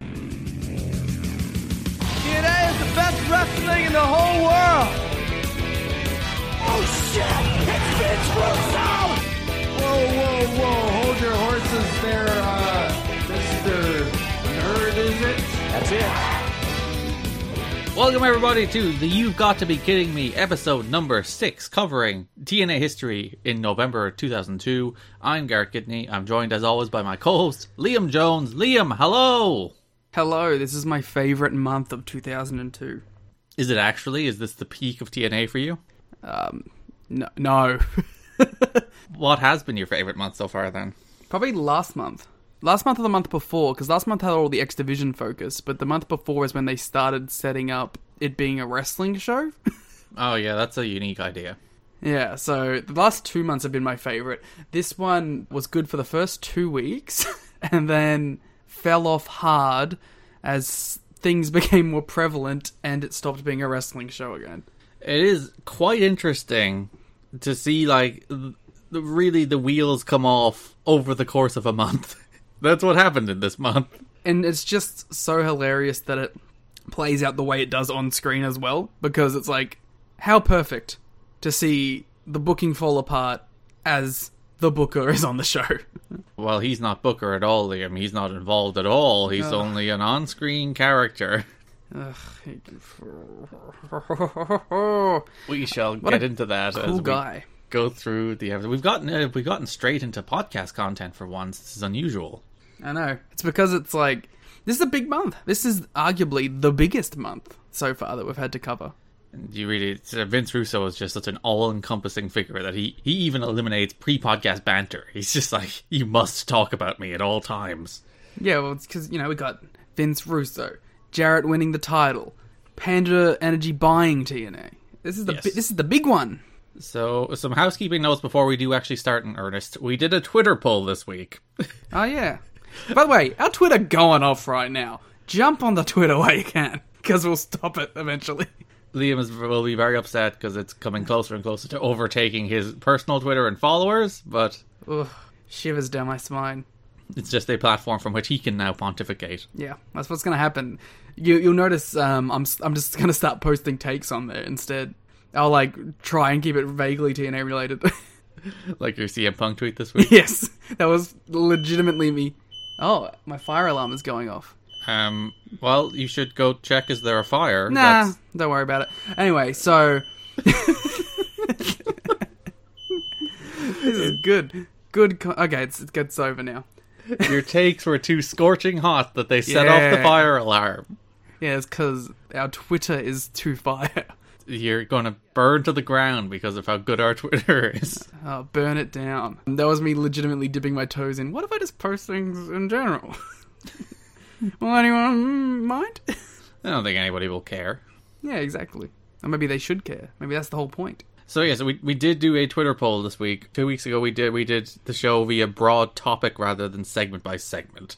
TNA is the best wrestling in the whole world. Oh shit! It's Vince Russo! Whoa, whoa, whoa! Hold your horses, there, Mr. Nerd, is it? That's it. Welcome everybody to the You've Got to Be Kidding Me episode number 6, covering TNA history in November 2002. I'm Garrett Kidney. I'm joined as always by my co-host Liam Jones. Liam, hello. Hello, this is my favourite month of 2002. Is it actually? Is this the peak of TNA for you? No. What has been your favourite month so far then? Probably last month. Last month or the month before, because last month had all the X-Division focus, but the month before is when they started setting up it being a wrestling show. Oh yeah, that's a unique idea. Yeah, so the last 2 months have been my favourite. This one was good for the first 2 weeks, and then fell off hard as things became more prevalent and it stopped being a wrestling show again. It is quite interesting to see, like, really the wheels come off over the course of a month. That's what happened in this month. And it's just so hilarious that it plays out the way it does on screen as well, because it's like, how perfect to see the booking fall apart as the booker is on the show. Well, he's not booker at all, Liam. He's not involved at all. He's only an on-screen character. We shall get into that as we go through the episode. We've gotten straight into podcast content for once. This is unusual. I know. It's because it's like, this is a big month. This is arguably the biggest month so far that we've had to cover. You really, Vince Russo is just such an all-encompassing figure that he even eliminates pre-podcast banter. He's just like, you must talk about me at all times. Yeah, well, it's because, you know, we got Vince Russo, Jarrett winning the title, Panda Energy buying TNA. This is the big one. So, some housekeeping notes before we do actually start in earnest. We did a Twitter poll this week. Oh, yeah. By the way, our Twitter going off right now. Jump on the Twitter while you can, because we'll stop it eventually. Liam will be very upset because it's coming closer and closer to overtaking his personal Twitter and followers, but... Ugh, shivers down my spine. It's just a platform from which he can now pontificate. Yeah, that's what's going to happen. You'll notice I'm just going to start posting takes on there instead. I'll, like, try and keep it vaguely TNA related. Like your CM Punk tweet this week? Yes, that was legitimately me. Oh, my fire alarm is going off. Well, you should go check, is there a fire? Nah, don't worry about it. Anyway, so... This is good. Okay, it gets over now. Your takes were too scorching hot that they set off the fire alarm. Yeah, it's because our Twitter is too fire. You're going to burn to the ground because of how good our Twitter is. Oh, burn it down. That was me legitimately dipping my toes in. What if I just post things in general? Will anyone mind? I don't think anybody will care. Yeah, exactly. Or maybe they should care. Maybe that's the whole point. So yeah, so we did do a Twitter poll this week. 2 weeks ago we did the show via broad topic rather than segment by segment.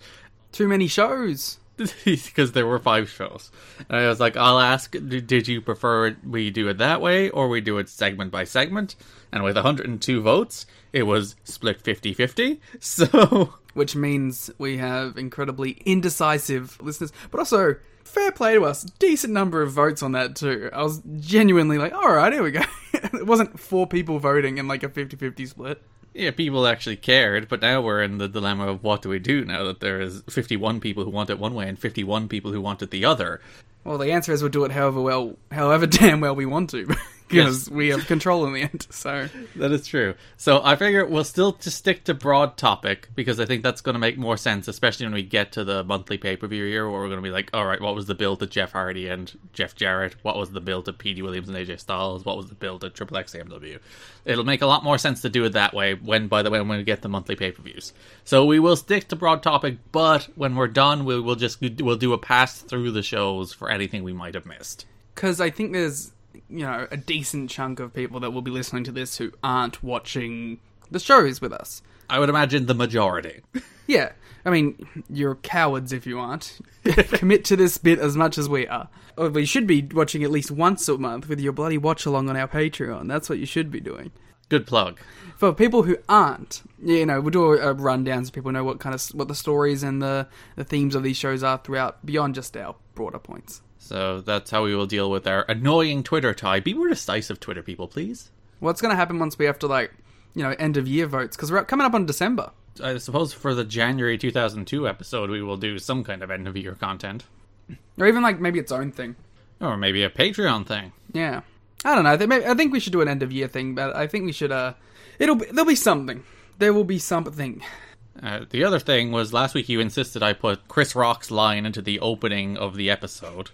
Too many shows. Because there were 5 shows. And I was like, I'll ask, did you prefer we do it that way or we do it segment by segment? And with 102 votes, it was split 50-50. So... Which means we have incredibly indecisive listeners. But also, fair play to us. Decent number of votes on that too. I was genuinely like, alright, here we go. It wasn't 4 people voting in like a 50-50 split. Yeah, people actually cared, but now we're in the dilemma of what do we do now that there is 51 people who want it one way and 51 people who want it the other. Well, the answer is we'll do it however damn well we want to. because we have control in the end. So that is true. So I figure we'll still just stick to broad topic, because I think that's going to make more sense, especially when we get to the monthly pay-per-view here, where we're going to be like, all right, what was the build to Jeff Hardy and Jeff Jarrett? What was the build to Petey Williams and AJ Styles? What was the build to Triple X AMW? It'll make a lot more sense to do it that way when we get the monthly pay-per-views. So we will stick to broad topic, but when we're done, we'll do a pass through the shows for anything we might have missed. Because I think there's, you know, a decent chunk of people that will be listening to this who aren't watching the shows with us. I would imagine the majority. Yeah. I mean, you're cowards if you aren't. Commit to this bit as much as we are. Or we should be watching at least once a month with your bloody watch-along on our Patreon. That's what you should be doing. Good plug. For people who aren't, you know, we'll do a rundown so people know what the stories and the themes of these shows are throughout, beyond just our broader points. So that's how we will deal with our annoying Twitter tie. Be more decisive, Twitter people, please. What's going to happen once we have to, like, you know, end of year votes? Because we're coming up on December. I suppose for the January 2002 episode, we will do some kind of end of year content. Or even, like, maybe its own thing. Or maybe a Patreon thing. Yeah. I don't know. I think we should do an end of year thing, but I think we should, there'll be something. There will be something. The other thing was, last week you insisted I put Chris Rock's line into the opening of the episode.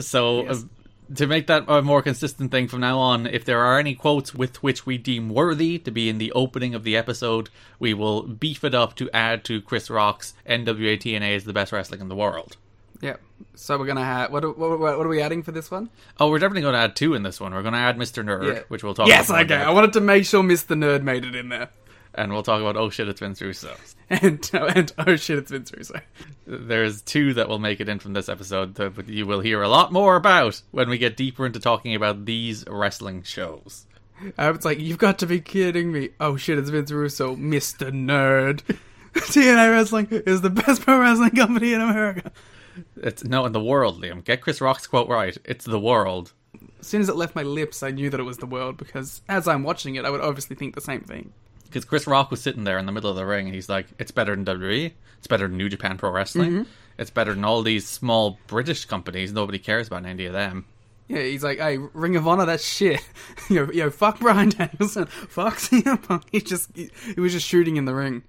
So, yes. To make that a more consistent thing from now on, if there are any quotes with which we deem worthy to be in the opening of the episode, we will beef it up to add to Chris Rock's NWA TNA is the best wrestling in the world. Yeah, so we're going to have... What are we adding for this one? Oh, we're definitely going to add two in this one. We're going to add Mr. Nerd, which we'll talk about. Yes, okay. I wanted to make sure Mr. Nerd made it in there. And we'll talk about Oh Shit, It's Vince Russo. and Oh Shit, It's Vince Russo. There's two that will make it in from this episode that you will hear a lot more about when we get deeper into talking about these wrestling shows. I was like, you've got to be kidding me. Oh Shit, It's Vince Russo, Mr. Nerd. TNA Wrestling is the best pro wrestling company in America. It's no, in the world, Liam. Get Chris Rock's quote right. It's the world. As soon as it left my lips, I knew that it was the world, because as I'm watching it, I would obviously think the same thing. Because Chris Rock was sitting there in the middle of the ring, and he's like, it's better than WWE, it's better than New Japan Pro Wrestling, it's better than all these small British companies, nobody cares about any of them. Yeah, he's like, hey, Ring of Honor, that's shit. yo, fuck Bryan Danielson, fuck CM Punk. He was just shooting in the ring.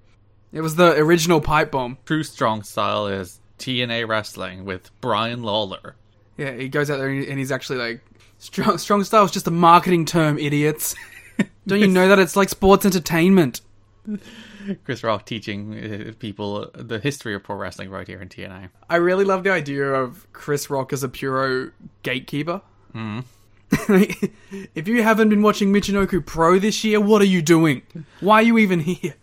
It was the original pipe bomb. True strong style is TNA Wrestling with Brian Lawler. Yeah, he goes out there and he's actually like, strong style is just a marketing term, idiots. Don't you know that it's like sports entertainment? Chris Rock teaching people the history of pro wrestling right here in TNA. I really love the idea of Chris Rock as a puro gatekeeper. Mm. If you haven't been watching Michinoku Pro this year, what are you doing? Why are you even here?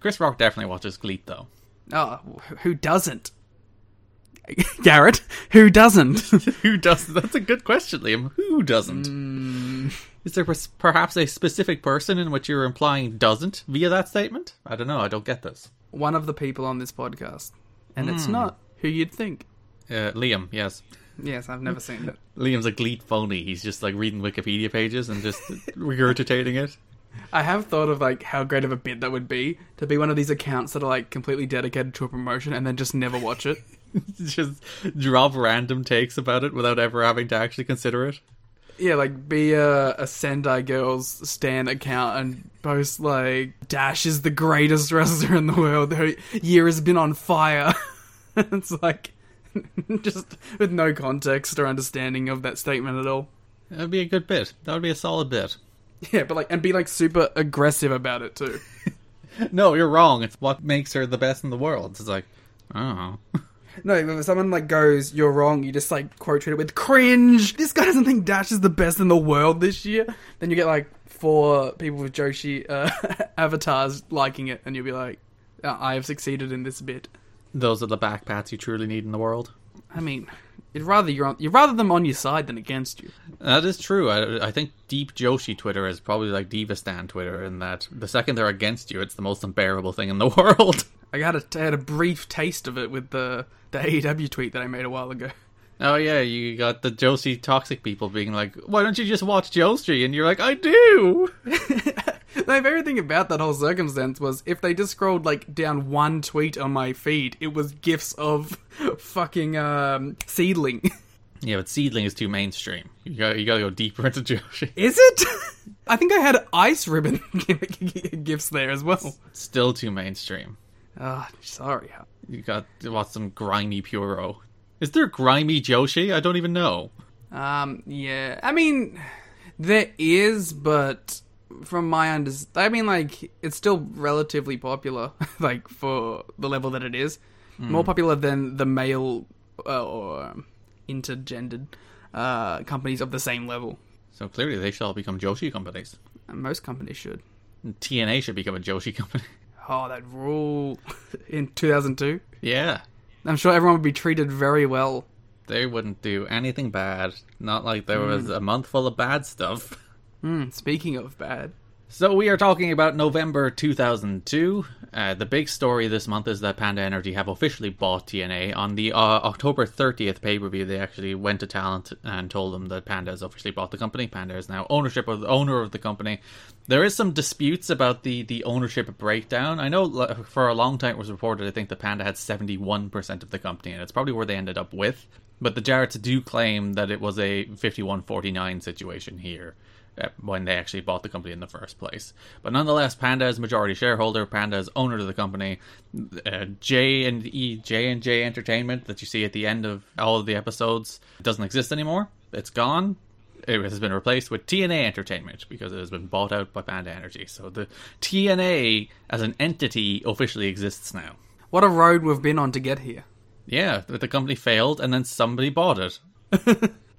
Chris Rock definitely watches Gleet, though. Oh, who doesn't? Garrett, who doesn't? Who doesn't? That's a good question, Liam. Who doesn't? Is there perhaps a specific person in which you're implying doesn't via that statement? I don't know. I don't get this. One of the people on this podcast. And it's not who you'd think. Liam, yes. Yes, I've never seen it. Liam's a Gleet phony. He's just like reading Wikipedia pages and just regurgitating it. I have thought of like how great of a bit that would be to be one of these accounts that are like completely dedicated to a promotion and then just never watch it. Just drop random takes about it without ever having to actually consider it. Yeah, like be a Sendai Girls Stan account and post like, Dash is the greatest wrestler in the world. Her year has been on fire. It's like, just with no context or understanding of that statement at all. That'd be a good bit. That would be a solid bit. Yeah, but like, and be like super aggressive about it too. No, you're wrong. It's what makes her the best in the world. It's like, oh. No, if someone like goes, you're wrong, you just like quote tweet it with cringe. This guy doesn't think Dash is the best in the world this year. Then you get like 4 people with Joshi avatars liking it, and you'll be like, I have succeeded in this bit. Those are the backpats you truly need in the world. I mean, you'd rather them on your side than against you. That is true. I think Deep Joshi Twitter is probably like Divastan Twitter, in that the second they're against you, it's the most unbearable thing in the world. I had a brief taste of it with the AEW tweet that I made a while ago. Oh yeah, you got the Joshi toxic people being like, why don't you just watch Joshi? And you're like, I do! My favorite thing about that whole circumstance was, if they just scrolled like down 1 tweet on my feed, it was gifs of fucking Seedling. Yeah, but Seedling is too mainstream. You gotta go deeper into Joshi. Is it? I think I had ice ribbon gifts there as well. Still too mainstream. Ah, oh, sorry. You got some grimy Puro. Is there grimy Joshi? I don't even know. Yeah. I mean, there is, but from my understanding, I mean, like, it's still relatively popular, like, for the level that it is. Mm. More popular than the male or intergendered companies of the same level. So clearly they shall become Joshi companies. And most companies should. And TNA should become a Joshi company. Oh, that rule in 2002? Yeah. I'm sure everyone would be treated very well. They wouldn't do anything bad. Not like there was a month full of bad stuff. Speaking of bad. So we are talking about November 2002. The big story this month is that Panda Energy have officially bought TNA. On the October 30th pay-per-view, they actually went to talent and told them that Panda has officially bought the company. Panda is now owner of the company. There is some disputes about the ownership breakdown. I know for a long time it was reported, I think, that Panda had 71% of the company, and it's probably where they ended up with. But the Jarretts do claim that it was a 51-49 situation here when they actually bought the company in the first place. But nonetheless, Panda is majority shareholder. Panda is owner of the company. J&J Entertainment that you see at the end of all of the episodes doesn't exist anymore. It's gone. It has been replaced with TNA Entertainment because it has been bought out by Panda Energy. So the TNA as an entity officially exists now. What a road we've been on to get here. Yeah, the company failed and then somebody bought it.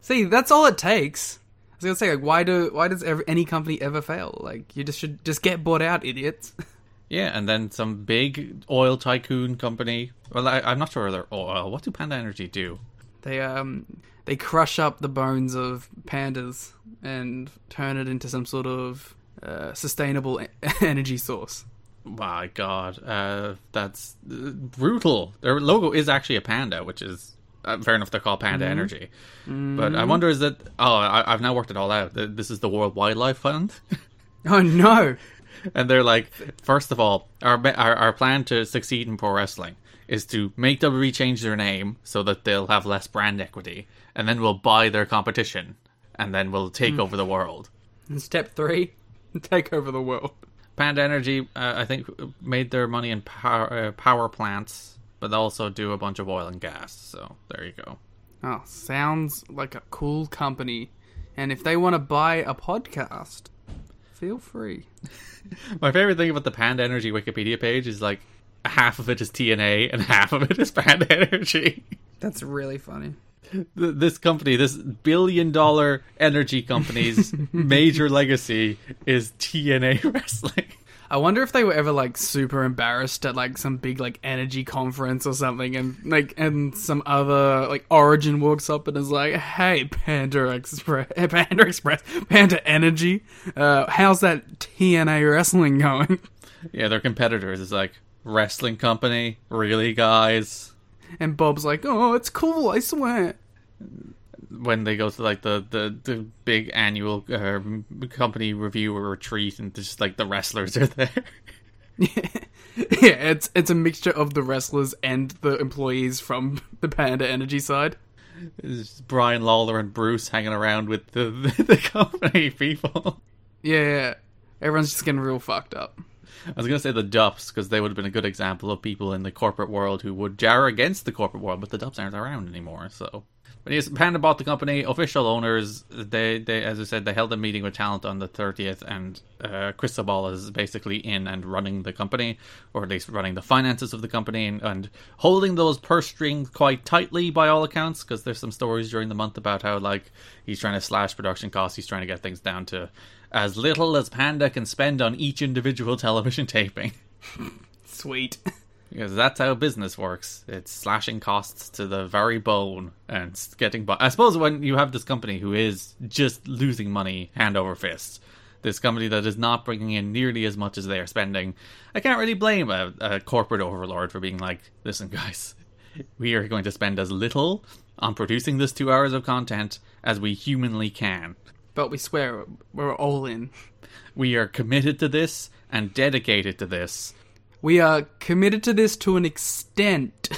See, that's all it takes. I was going to say, like, why does any company ever fail? Like, you should just get bought out, idiots. Yeah, and then some big oil tycoon company. Well, I'm not sure they're oil. What do Panda Energy do? They crush up the bones of pandas and turn it into some sort of sustainable energy source. My God, that's brutal. Their logo is actually a panda, which is fair enough. They're called Panda Energy, but I wonder, is that? Oh, I've now worked it all out. This is the World Wildlife Fund. Oh no! And they're like, first of all, our plan to succeed in pro wrestling is to make WWE change their name so that they'll have less brand equity, and then we'll buy their competition, and then we'll take over the world. And step 3, take over the world. Panda Energy, I think, made their money in power plants, but they also do a bunch of oil and gas. So there you go. Oh, sounds like a cool company. And if they want to buy a podcast, feel free. My favorite thing about the Panda Energy Wikipedia page is, like, half of it is TNA and half of it is Panda Energy. That's really funny. This company, this billion-dollar energy company's major legacy is TNA wrestling. I wonder if they were ever, like, super embarrassed at, like, some big, like, energy conference or something, and some other, like, Origin walks up and is like, "Hey, Panda Energy, how's that TNA wrestling going?" Yeah, their competitors is like, "Wrestling company, really, guys?" And Bob's like, "Oh, it's cool, I swear." When they go to, like, the big annual company review or retreat, and just, like, the wrestlers are there. Yeah, it's a mixture of the wrestlers and the employees from the Panda Energy side. It's Brian Lawler and Bruce hanging around with the company people. Yeah, everyone's just getting real fucked up. I was going to say the Duffs, because they would have been a good example of people in the corporate world who would jar against the corporate world, but the Duffs aren't around anymore, so. But yes, Panda bought the company. Official owners, they as I said, they held a meeting with talent on the 30th, and Chris Sabala is basically in and running the company, or at least running the finances of the company, and holding those purse strings quite tightly by all accounts, because there's some stories during the month about how, like, he's trying to slash production costs, he's trying to get things down to as little as Panda can spend on each individual television taping. Sweet. Because that's how business works. It's slashing costs to the very bone and getting by. I suppose when you have this company who is just losing money hand over fist, this company that is not bringing in nearly as much as they are spending, I can't really blame a corporate overlord for being like, "Listen, guys, we are going to spend as little on producing this 2 hours of content as we humanly can. But we swear, we're all in. We are committed to this and dedicated to this. We are committed to this to an extent."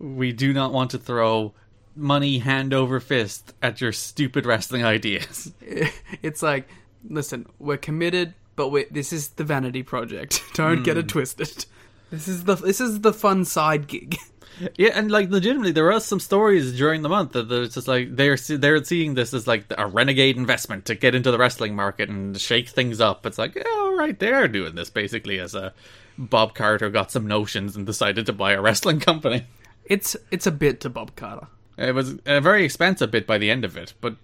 We do not want to throw money hand over fist at your stupid wrestling ideas. It's like, listen, we're committed, but this is the vanity project. Don't get it twisted. This is the fun side gig. Yeah, and like legitimately, there are some stories during the month that it's just like they're seeing this as like a renegade investment to get into the wrestling market and shake things up. It's like, yeah, all right, they're doing this basically as a Bob Carter got some notions and decided to buy a wrestling company. It's a bit to Bob Carter. It was a very expensive bit by the end of it, but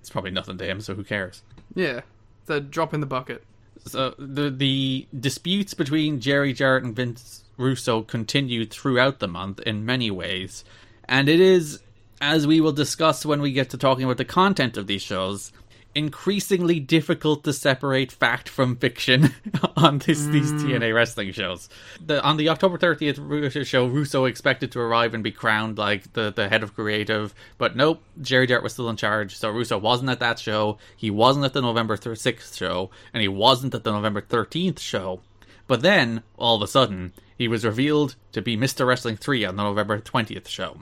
it's probably nothing to him, so who cares? Yeah, it's a drop in the bucket. So the disputes between Jerry Jarrett and Vince Russo continued throughout the month in many ways, and it is, as we will discuss when we get to talking about the content of these shows, increasingly difficult to separate fact from fiction on these TNA wrestling shows. On the October 30th show, Russo expected to arrive and be crowned like the head of creative, but nope, Jerry Jarrett was still in charge, so Russo wasn't at that show, he wasn't at the November 6th show, and he wasn't at the November 13th show. But then, all of a sudden, he was revealed to be Mr. Wrestling 3 on the November 20th show,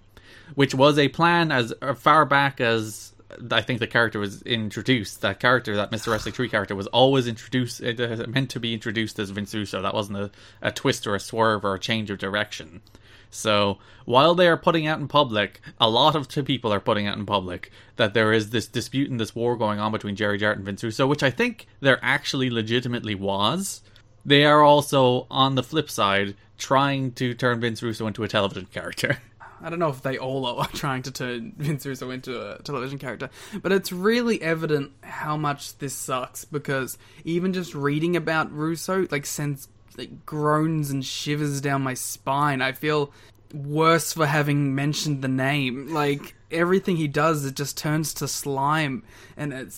which was a plan as far back as I think the character was introduced. That character, that Mr. Wrestling 3 character, was always introduced, meant to be introduced as Vince Russo. That wasn't a twist or a swerve or a change of direction. So, while they are putting out in public, a lot of people are putting out in public that there is this dispute and this war going on between Jerry Jarrett and Vince Russo, which I think there actually legitimately was. They are also, on the flip side, trying to turn Vince Russo into a television character. I don't know if they all are trying to turn Vince Russo into a television character, but it's really evident how much this sucks, because even just reading about Russo like sends like groans and shivers down my spine. I feel worse for having mentioned the name. Like, everything he does, it just turns to slime, and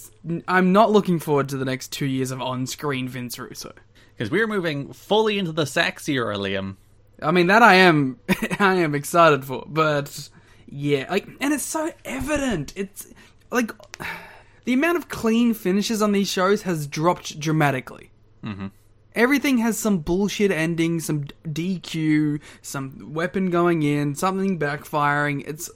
I'm not looking forward to the next 2 years of on-screen Vince Russo. Because we're moving fully into the sex era, Liam. I mean, that I am excited for, but yeah, like, and it's so evident. It's like the amount of clean finishes on these shows has dropped dramatically. Mm-hmm. Everything has some bullshit ending, some DQ, some weapon going in, something backfiring. It's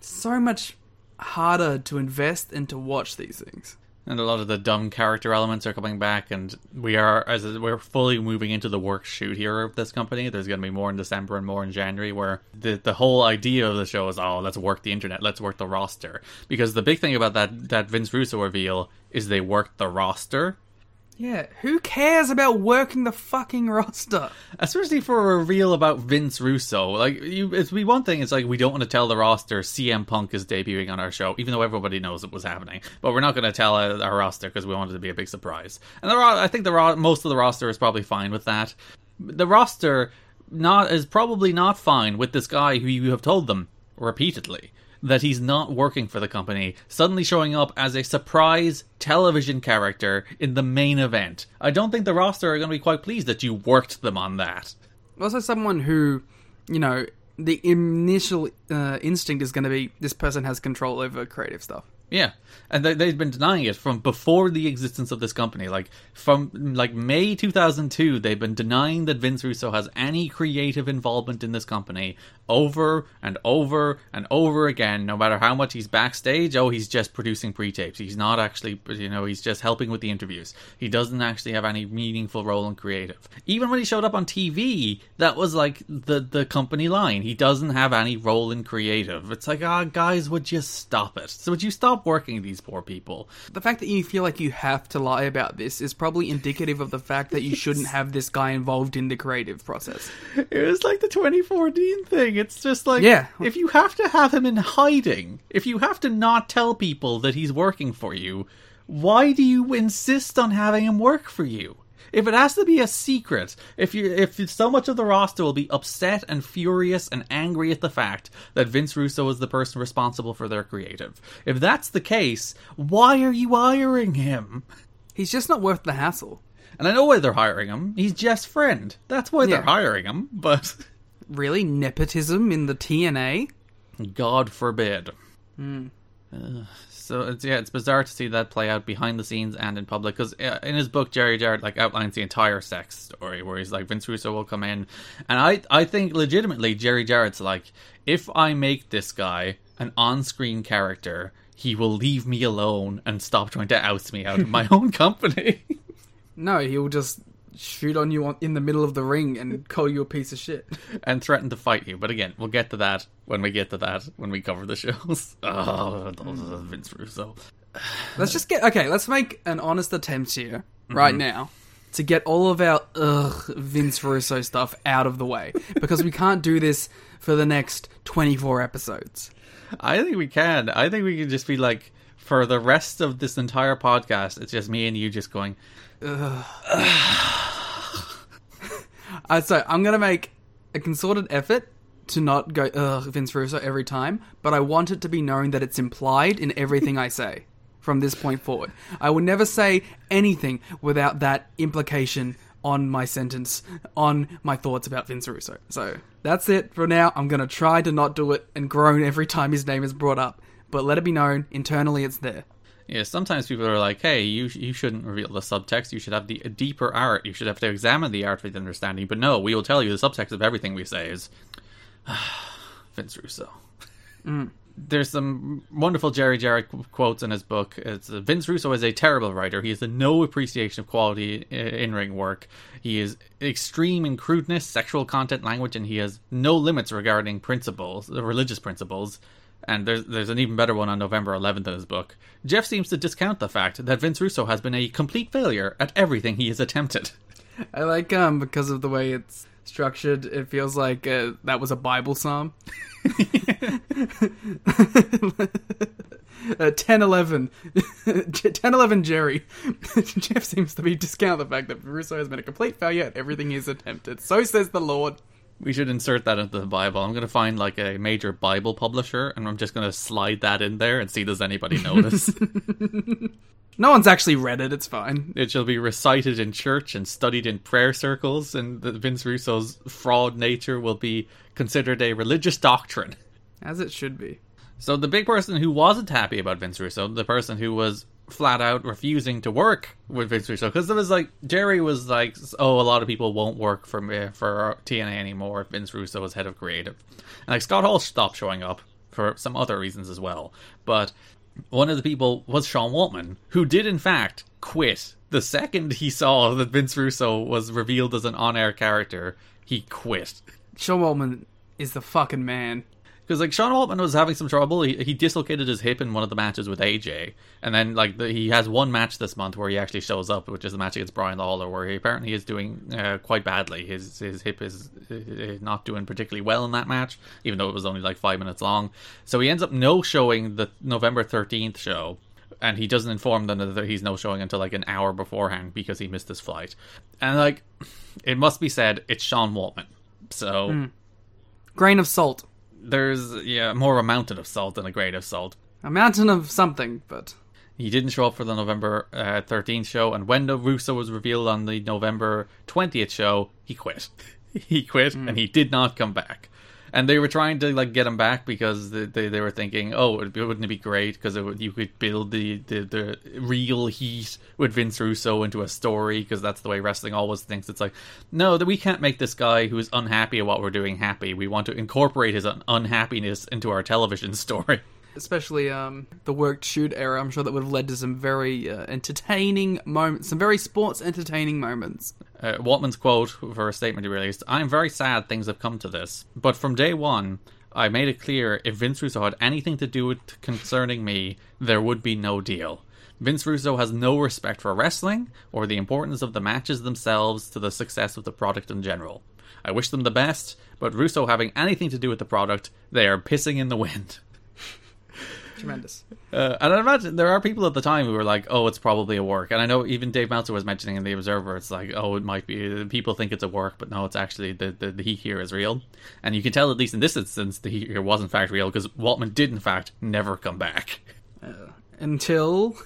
so much harder to invest and to watch these things. And a lot of the dumb character elements are coming back, and we're fully moving into the work shoot here of this company. There's going to be more in December and more in January, where the whole idea of the show is, oh, let's work the internet, let's work the roster. Because the big thing about that Vince Russo reveal is they worked the roster. Yeah, who cares about working the fucking roster? Especially for a reveal about Vince Russo. Like, one thing, it's like, we don't want to tell the roster CM Punk is debuting on our show, even though everybody knows it was happening. But we're not going to tell our roster because we want it to be a big surprise. And I think most of the roster is probably fine with that. The roster is probably not fine with this guy who you have told them repeatedly that he's not working for the company, suddenly showing up as a surprise television character in the main event. I don't think the roster are going to be quite pleased that you worked them on that. Also someone who, you know, the initial instinct is going to be, this person has control over creative stuff. Yeah, and they've been denying it from before the existence of this company. Like, from like May 2002, they've been denying that Vince Russo has any creative involvement in this company over and over and over again, no matter how much he's backstage. Oh, he's just producing pre-tapes. He's not actually, you know, he's just helping with the interviews. He doesn't actually have any meaningful role in creative. Even when he showed up on TV, that was like the company line. He doesn't have any role in creative. It's like, guys, would you stop it? So would you stop working these poor people? The fact that you feel like you have to lie about this is probably indicative of the fact that you shouldn't have this guy involved in the creative process. It was like the 2014 thing. It's just like, yeah, if you have to have him in hiding, if you have to not tell people that he's working for you, why do you insist on having him work for you? If it has to be a secret, if so much of the roster will be upset and furious and angry at the fact that Vince Russo is the person responsible for their creative. If that's the case, why are you hiring him? He's just not worth the hassle. And I know why they're hiring him. He's just friend. That's why they're hiring him, but... Really? Nepotism in the TNA? God forbid. So it's bizarre to see that play out behind the scenes and in public, because in his book, Jerry Jarrett like outlines the entire sex story, where he's like, Vince Russo will come in, and I think legitimately Jerry Jarrett's like, if I make this guy an on-screen character, he will leave me alone and stop trying to oust me out of my own company. No, he'll just shoot on you in the middle of the ring and call you a piece of shit. And threaten to fight you. But again, we'll get to that when we get to that, when we cover the shows. Oh, Vince Russo. Let's just get... Okay, let's make an honest attempt here, right now, to get all of our Vince Russo stuff out of the way. Because we can't do this for the next 24 episodes. I think we can. I think we can just be like, for the rest of this entire podcast, it's just me and you just going... So I'm going to make a concerted effort to not go Vince Russo every time, but I want it to be known that it's implied in everything I say from this point forward. I will never say anything without that implication on my sentence, on my thoughts about Vince Russo. So that's it for now. I'm going to try to not do it and groan every time his name is brought up, but let it be known internally it's there. Yeah, sometimes people are like, hey, you shouldn't reveal the subtext. You should have a deeper art. You should have to examine the art with understanding. But no, we will tell you the subtext of everything we say is Vince Russo. There's some wonderful Jerry Jarrett quotes in his book. It's, Vince Russo is a terrible writer. He has no appreciation of quality in-ring work. He is extreme in crudeness, sexual content, language, and he has no limits regarding principles, religious principles. And there's an even better one on November 11th in his book. Jeff seems to discount the fact that Vince Russo has been a complete failure at everything he has attempted. I like, because of the way it's structured, it feels like that was a Bible psalm. 10-11. 10-11 Jerry. Jeff seems to be discount the fact that Russo has been a complete failure at everything he's attempted. So says the Lord. We should insert that into the Bible. I'm going to find like a major Bible publisher and I'm just going to slide that in there and see does anybody notice. No one's actually read it, it's fine. It shall be recited in church and studied in prayer circles, and Vince Russo's fraud nature will be considered a religious doctrine. As it should be. So the big person who wasn't happy about Vince Russo, the person who was flat out refusing to work with Vince Russo, because there was like, Jerry was like, oh, a lot of people won't work for TNA anymore if Vince Russo is head of creative, and like Scott Hall stopped showing up for some other reasons as well. But one of the people was Sean Waltman, who did in fact quit the second he saw that Vince Russo was revealed as an on-air character. He quit. Sean Waltman is the fucking man. Because, like, Sean Waltman was having some trouble. He dislocated his hip in one of the matches with AJ. And then, like, he has one match this month where he actually shows up, which is the match against Brian Lawler, where he apparently is doing quite badly. His hip is not doing particularly well in that match, even though it was only, like, 5 minutes long. So he ends up no-showing the November 13th show. And he doesn't inform them that he's no-showing until, like, an hour beforehand because he missed his flight. And, like, it must be said, it's Sean Waltman. So... Grain of salt. There's, more a mountain of salt than a grain of salt. A mountain of something, but... He didn't show up for the November 13th show, and when Russo was revealed on the November 20th show, he quit. And he did not come back. And they were trying to, like, get him back because they were thinking, oh, wouldn't it be great? Because you could build the real heat with Vince Russo into a story, because that's the way wrestling always thinks. It's like, no, that we can't make this guy who is unhappy at what we're doing happy. We want to incorporate his unhappiness into our television story. Especially the worked shoot era, I'm sure that would have led to some very entertaining moments, some very sports entertaining moments. Waltman's quote for a statement he released, "I'm very sad things have come to this, but from day one, I made it clear if Vince Russo had anything to do with concerning me, there would be no deal. Vince Russo has no respect for wrestling or the importance of the matches themselves to the success of the product in general. I wish them the best, but Russo having anything to do with the product, they are pissing in the wind." Tremendous. And I imagine there are people at the time who were like, oh, it's probably a work. And I know even Dave Meltzer was mentioning in The Observer, it's like, oh, it might be, people think it's a work, but no, it's actually the heat here is real. And you can tell, at least in this instance, the heat here was in fact real, because Waltman did in fact never come back. Until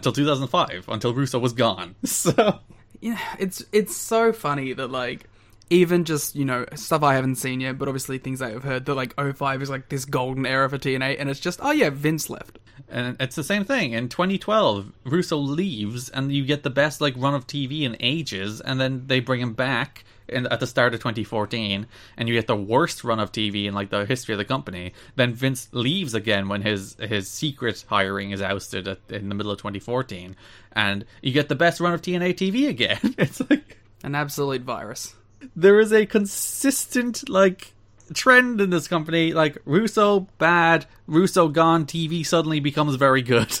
2005, until Russo was gone. So yeah, it's so funny that, like, even just, stuff I haven't seen yet, but obviously things I have heard, that, like, 2005 is, like, this golden era for TNA, and it's just, oh, yeah, Vince left. And it's the same thing. In 2012, Russo leaves, and you get the best, like, run of TV in ages, and then they bring him back at the start of 2014, and you get the worst run of TV in like the history of the company. Then Vince leaves again when his secret hiring is ousted in the middle of 2014, and you get the best run of TNA TV again. It's like an absolute virus. There is a consistent like trend in this company, like Russo bad, Russo gone, TV suddenly becomes very good.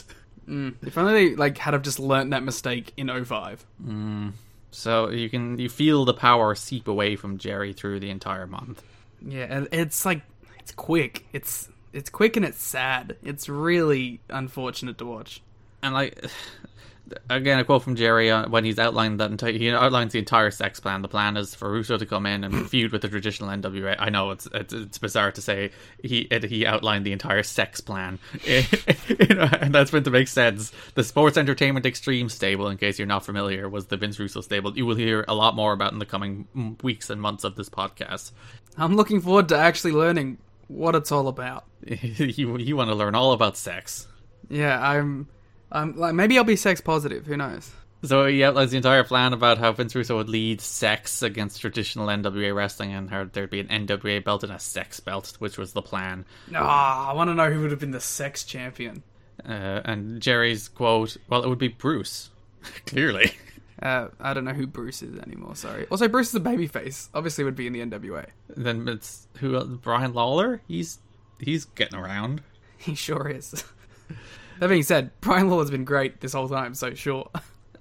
If only they like had have just learnt that mistake in 2005. So you feel the power seep away from Jerry through the entire month. Yeah, and it's like it's quick. It's quick and it's sad. It's really unfortunate to watch. And like again, a quote from Jerry when he's outlined that he outlines the entire sex plan. The plan is for Russo to come in and feud with the traditional NWA. I know it's bizarre to say he outlined the entire sex plan, you know, and that's meant to make sense. The Sports Entertainment Extreme stable, in case you're not familiar, was the Vince Russo stable. You will hear a lot more about in the coming weeks and months of this podcast. I'm looking forward to actually learning what it's all about. You want to learn all about sex? Yeah, like maybe I'll be sex positive, who knows. So he outlines the entire plan about how Vince Russo would lead sex against traditional NWA wrestling, and how there'd be an NWA belt and a sex belt, which was the plan. I want to know who would have been the sex champion. And Jerry's quote, well, it would be Bruce. Clearly. I don't know who Bruce is anymore, sorry. Also, Bruce is a babyface. Obviously would be in the NWA. Then it's who else? Brian Lawler? He's getting around. He sure is. That being said, Brian Lawler's been great this whole time, so sure.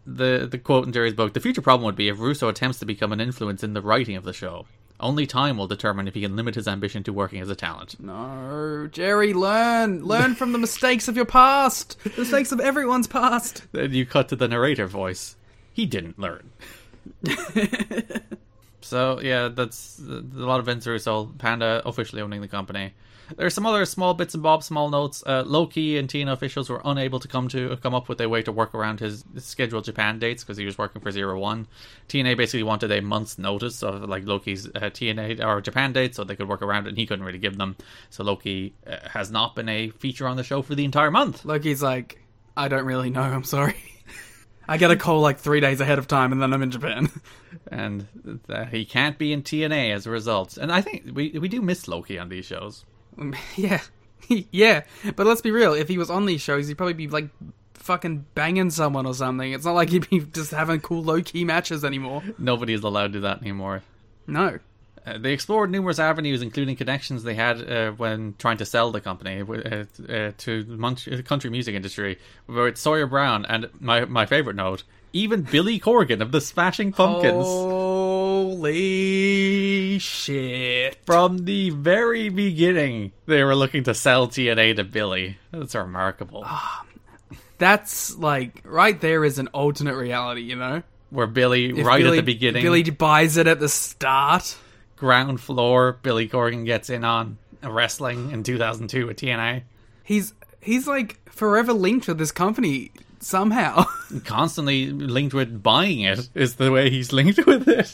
The quote in Jerry's book, the future problem would be if Russo attempts to become an influence in the writing of the show. Only time will determine if he can limit his ambition to working as a talent. No, Jerry, learn! Learn from the mistakes of your past! The mistakes of everyone's past! Then you cut to the narrator voice. He didn't learn. So, yeah, that's a lot of Vince Russo. Panda officially owning the company. There are some other small bits and bobs, small notes. Loki and TNA officials were unable to come up with a way to work around his scheduled Japan dates because he was working for 01. TNA basically wanted a month's notice of like Loki's TNA or Japan dates so they could work around it, and he couldn't really give them. So Loki has not been a feature on the show for the entire month. Loki's like, I don't really know, I'm sorry. I get a call like 3 days ahead of time and then I'm in Japan. And he can't be in TNA as a result. And I think we do miss Loki on these shows. Yeah, but let's be real, if he was on these shows, he'd probably be, like, fucking banging someone or something. It's not like he'd be just having cool low-key matches anymore. Nobody's allowed to do that anymore. No. They explored numerous avenues, including connections they had when trying to sell the company to the country music industry, with Sawyer Brown, and my favourite note, even Billy Corgan of the Smashing Pumpkins. Holy shit. From the very beginning, they were looking to sell TNA to Billy. That's remarkable. That's like, right there is an alternate reality, you know? Where Billy, at the beginning. Billy buys it at the start. Ground floor, Billy Corgan gets in on wrestling in 2002 with TNA. He's like forever linked with this company. Somehow. Constantly linked with buying it is the way he's linked with it.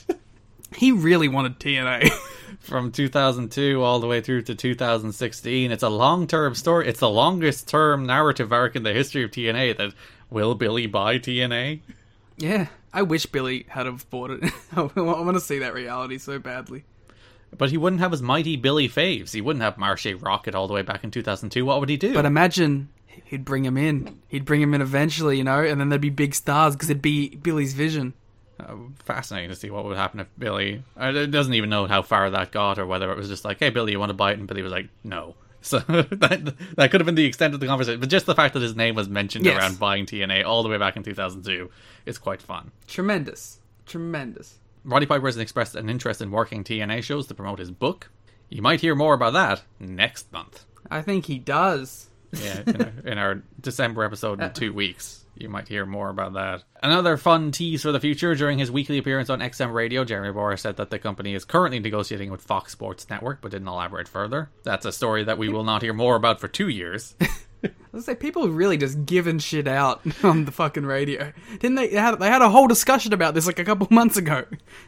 He really wanted TNA. From 2002 all the way through to 2016. It's a long-term story. It's the longest-term narrative arc in the history of TNA that will Billy buy TNA? Yeah, I wish Billy had have bought it. I want to see that reality so badly. But he wouldn't have his mighty Billy faves. He wouldn't have Marche Rocket all the way back in 2002. What would he do? But imagine... He'd bring him in. He'd bring him in eventually, you know, and then there'd be big stars because it'd be Billy's vision. Fascinating to see what would happen if Billy... It doesn't even know how far that got or whether it was just like, hey, Billy, you want to buy it? And Billy was like, no. So that could have been the extent of the conversation. But just the fact that his name was mentioned around buying TNA all the way back in 2002 is quite fun. Tremendous. Tremendous. Roddy Piper has expressed an interest in working TNA shows to promote his book. You might hear more about that next month. I think he does. Yeah, in our December episode in 2 weeks, you might hear more about that. Another fun tease for the future, during his weekly appearance on XM Radio, Jeremy Borash said that the company is currently negotiating with Fox Sports Network, but didn't elaborate further. That's a story that we will not hear more about for 2 years. I was going to say, people really just giving shit out on the fucking radio. Didn't they? They had a whole discussion about this like a couple months ago.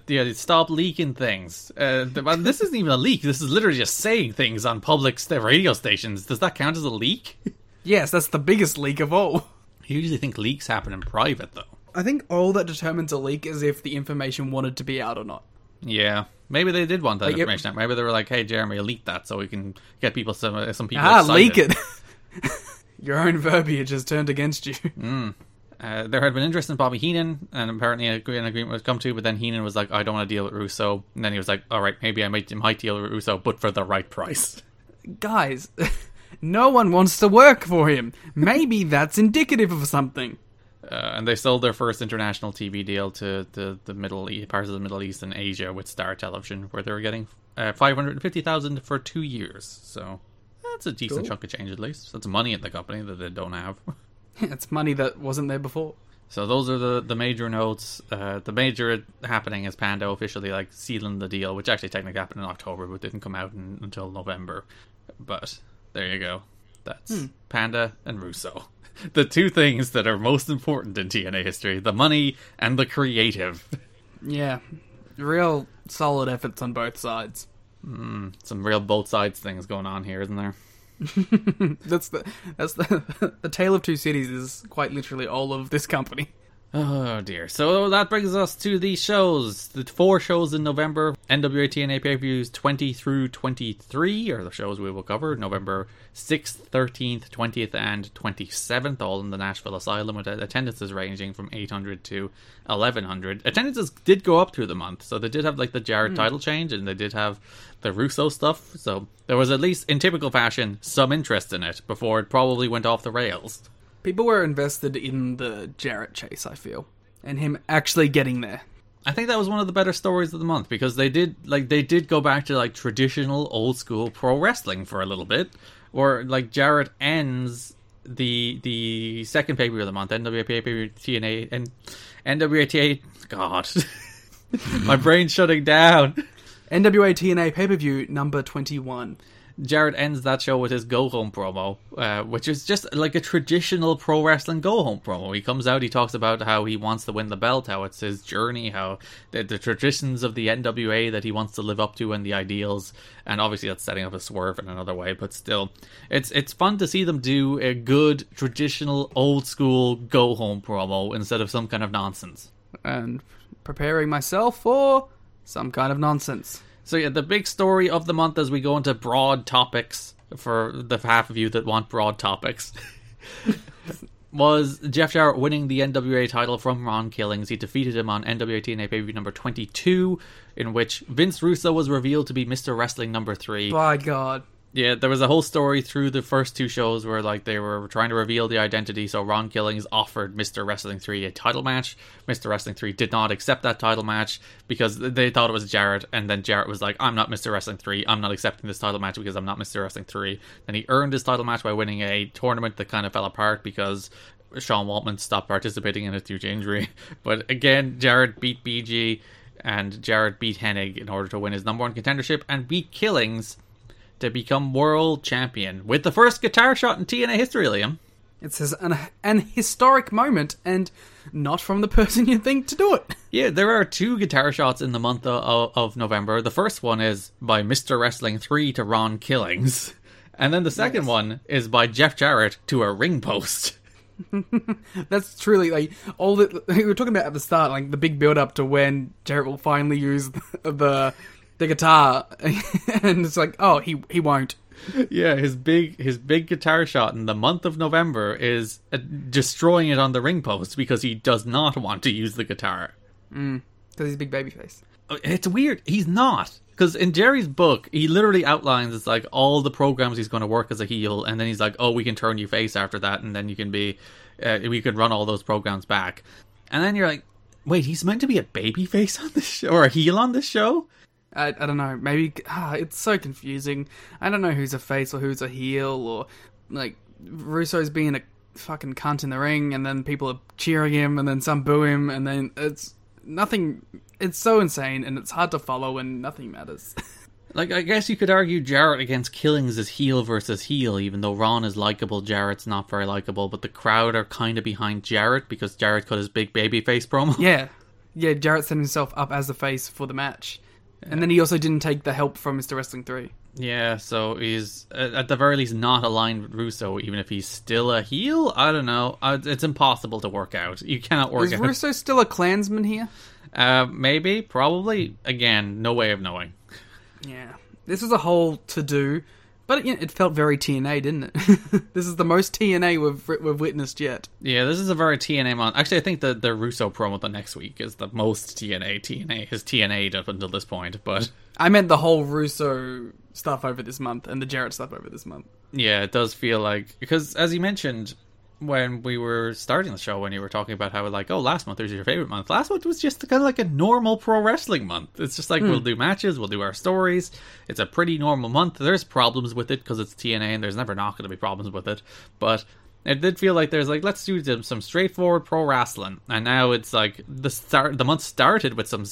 Yeah, they stopped leaking things. This isn't even a leak. This is literally just saying things on public radio stations. Does that count as a leak? Yes, that's the biggest leak of all. I usually think leaks happen in private, though. I think all that determines a leak is if the information wanted to be out or not. Yeah. Maybe they did want that information. Maybe they were like, hey, Jeremy, leak that so we can get people, some people excited. Leak it. Your own verbiage has turned against you. Mm. There had been interest in Bobby Heenan, and apparently an agreement was come to, but then Heenan was like, I don't want to deal with Russo. And then he was like, alright, maybe I might deal with Russo, but for the right price. Guys, no one wants to work for him. Maybe that's indicative of something. And they sold their first international TV deal to the Middle East, parts of the Middle East and Asia with Star Television, where they were getting $550,000 for 2 years. So that's a decent chunk of change, at least. That's money at the company that they don't have. It's money that wasn't there before. So those are the major notes. The major happening is Panda officially like sealing the deal, which actually technically happened in October, but didn't come out until November. But there you go. That's Panda and Russo. The two things that are most important in TNA history. The money and the creative. Yeah. Real solid efforts on both sides. Some real both sides things going on here, isn't there? The tale of two cities is quite literally all of this company. Oh dear. So that brings us to the shows. The 4 shows in November. NWA TNA pay-per-views 20 through 23 are the shows we will cover. November 6th, 13th, 20th and 27th, all in the Nashville Asylum, with attendances ranging from 800 to 1100. Attendances did go up through the month, so they did have like the Jarrett title change, and they did have the Russo stuff, so there was at least, in typical fashion, some interest in it before it probably went off the rails. People were invested in the Jarrett chase, I feel. And him actually getting there. I think that was one of the better stories of the month, because they did go back to like traditional old school pro wrestling for a little bit. Where like Jarrett ends the second pay-per-view of the month, NWA pay-per-view TNA and NWA God. My brain's shutting down. NWA TNA pay-per-view number 21. Jarrett ends that show with his go-home promo, which is just like a traditional pro wrestling go-home promo. He comes out, he talks about how he wants to win the belt, how it's his journey, how the traditions of the NWA that he wants to live up to and the ideals, and obviously that's setting up a swerve in another way, but still, it's fun to see them do a good, traditional, old-school go-home promo instead of some kind of nonsense. And preparing myself for some kind of nonsense. So yeah, the big story of the month as we go into broad topics, for the half of you that want broad topics, was Jeff Jarrett winning the NWA title from Ron Killings. He defeated him on NWA TNA pay-per-view number 22, in which Vince Russo was revealed to be Mr. Wrestling number 3. By God. Yeah, there was a whole story through the first 2 shows where like they were trying to reveal the identity, so Ron Killings offered Mr. Wrestling 3 a title match. Mr. Wrestling 3 did not accept that title match because they thought it was Jarrett, and then Jarrett was like, I'm not Mr. Wrestling 3, I'm not accepting this title match because I'm not Mr. Wrestling 3. Then he earned his title match by winning a tournament that kind of fell apart because Sean Waltman stopped participating in it due to injury. But again, Jarrett beat BG, and Jarrett beat Hennig in order to win his number 1 contendership and beat Killings to become world champion with the first guitar shot in TNA history, Liam. It's an historic moment, and not from the person you think to do it. Yeah, there are 2 guitar shots in the month of November. The first one is by Mr. Wrestling 3 to Ron Killings. And then the second one is by Jeff Jarrett to a ring post. That's truly, like, all that we were talking about at the start, like, the big build-up to when Jarrett will finally use the guitar, and it's like, oh, he won't. Yeah, his big guitar shot in the month of November is destroying it on the ring post because he does not want to use the guitar. Because he's a big babyface. It's weird. He's not. Because in Jerry's book, he literally outlines, it's like all the programs he's going to work as a heel, and then he's like, oh, we can turn you face after that, and then you can be, we could run all those programs back. And then you're like, wait, he's meant to be a babyface on this show, or a heel on this show? I don't know, maybe... it's so confusing. I don't know who's a face or who's a heel, or, like, Russo's being a fucking cunt in the ring, and then people are cheering him, and then some boo him, and then it's... nothing... it's so insane, and it's hard to follow, and nothing matters. Like, I guess you could argue Jarrett against Killings is heel versus heel, even though Ron is likable, Jarrett's not very likable, but the crowd are kind of behind Jarrett, because Jarrett cut his big babyface promo. Yeah. Yeah, Jarrett set himself up as the face for the match. And then he also didn't take the help from Mr. Wrestling 3. Yeah, so he's at the very least not aligned with Russo, even if he's still a heel. I don't know. It's impossible to work out. You cannot work out. Is Russo still a Klansman here? Maybe, probably. Again, no way of knowing. Yeah. This is a whole to-do, but it felt very TNA, didn't it? This is the most TNA we've witnessed yet. Yeah, this is a very TNA month. Actually, I think the Russo promo the next week is the most TNA has TNA'd up until this point, but... I meant the whole Russo stuff over this month and the Jarrett stuff over this month. Yeah, it does feel like... Because, as you mentioned, when we were starting the show, when you were talking about how, like, oh, last month was your favorite month. Last month was just kind of like a normal pro wrestling month. It's just like, we'll do matches, we'll do our stories. It's a pretty normal month. There's problems with it because it's TNA and there's never not going to be problems with it. But it did feel like there's like, let's do some straightforward pro wrestling. And now it's like the month started with some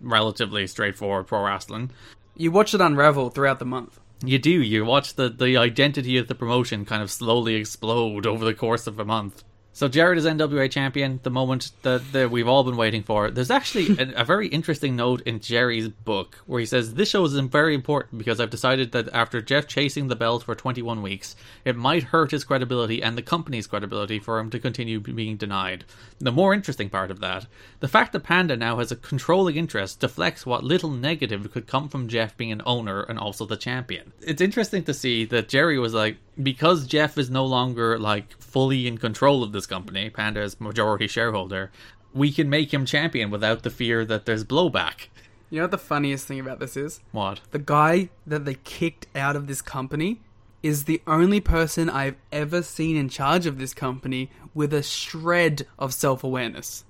relatively straightforward pro wrestling. You watch it unravel throughout the month. You do. You watch the identity of the promotion kind of slowly explode over the course of a month. So Jarrett is NWA champion, the moment that we've all been waiting for. There's actually a very interesting note in Jerry's book where he says, this show is very important because I've decided that after Jeff chasing the belt for 21 weeks, it might hurt his credibility and the company's credibility for him to continue being denied. The more interesting part of that, the fact that Panda now has a controlling interest deflects what little negative could come from Jeff being an owner and also the champion. It's interesting to see that Jerry was like, because Jeff is no longer like fully in control of this company, Panda's majority shareholder, we can make him champion without the fear that there's blowback. You know what the funniest thing about this is? What? The guy that they kicked out of this company is the only person I've ever seen in charge of this company with a shred of self-awareness.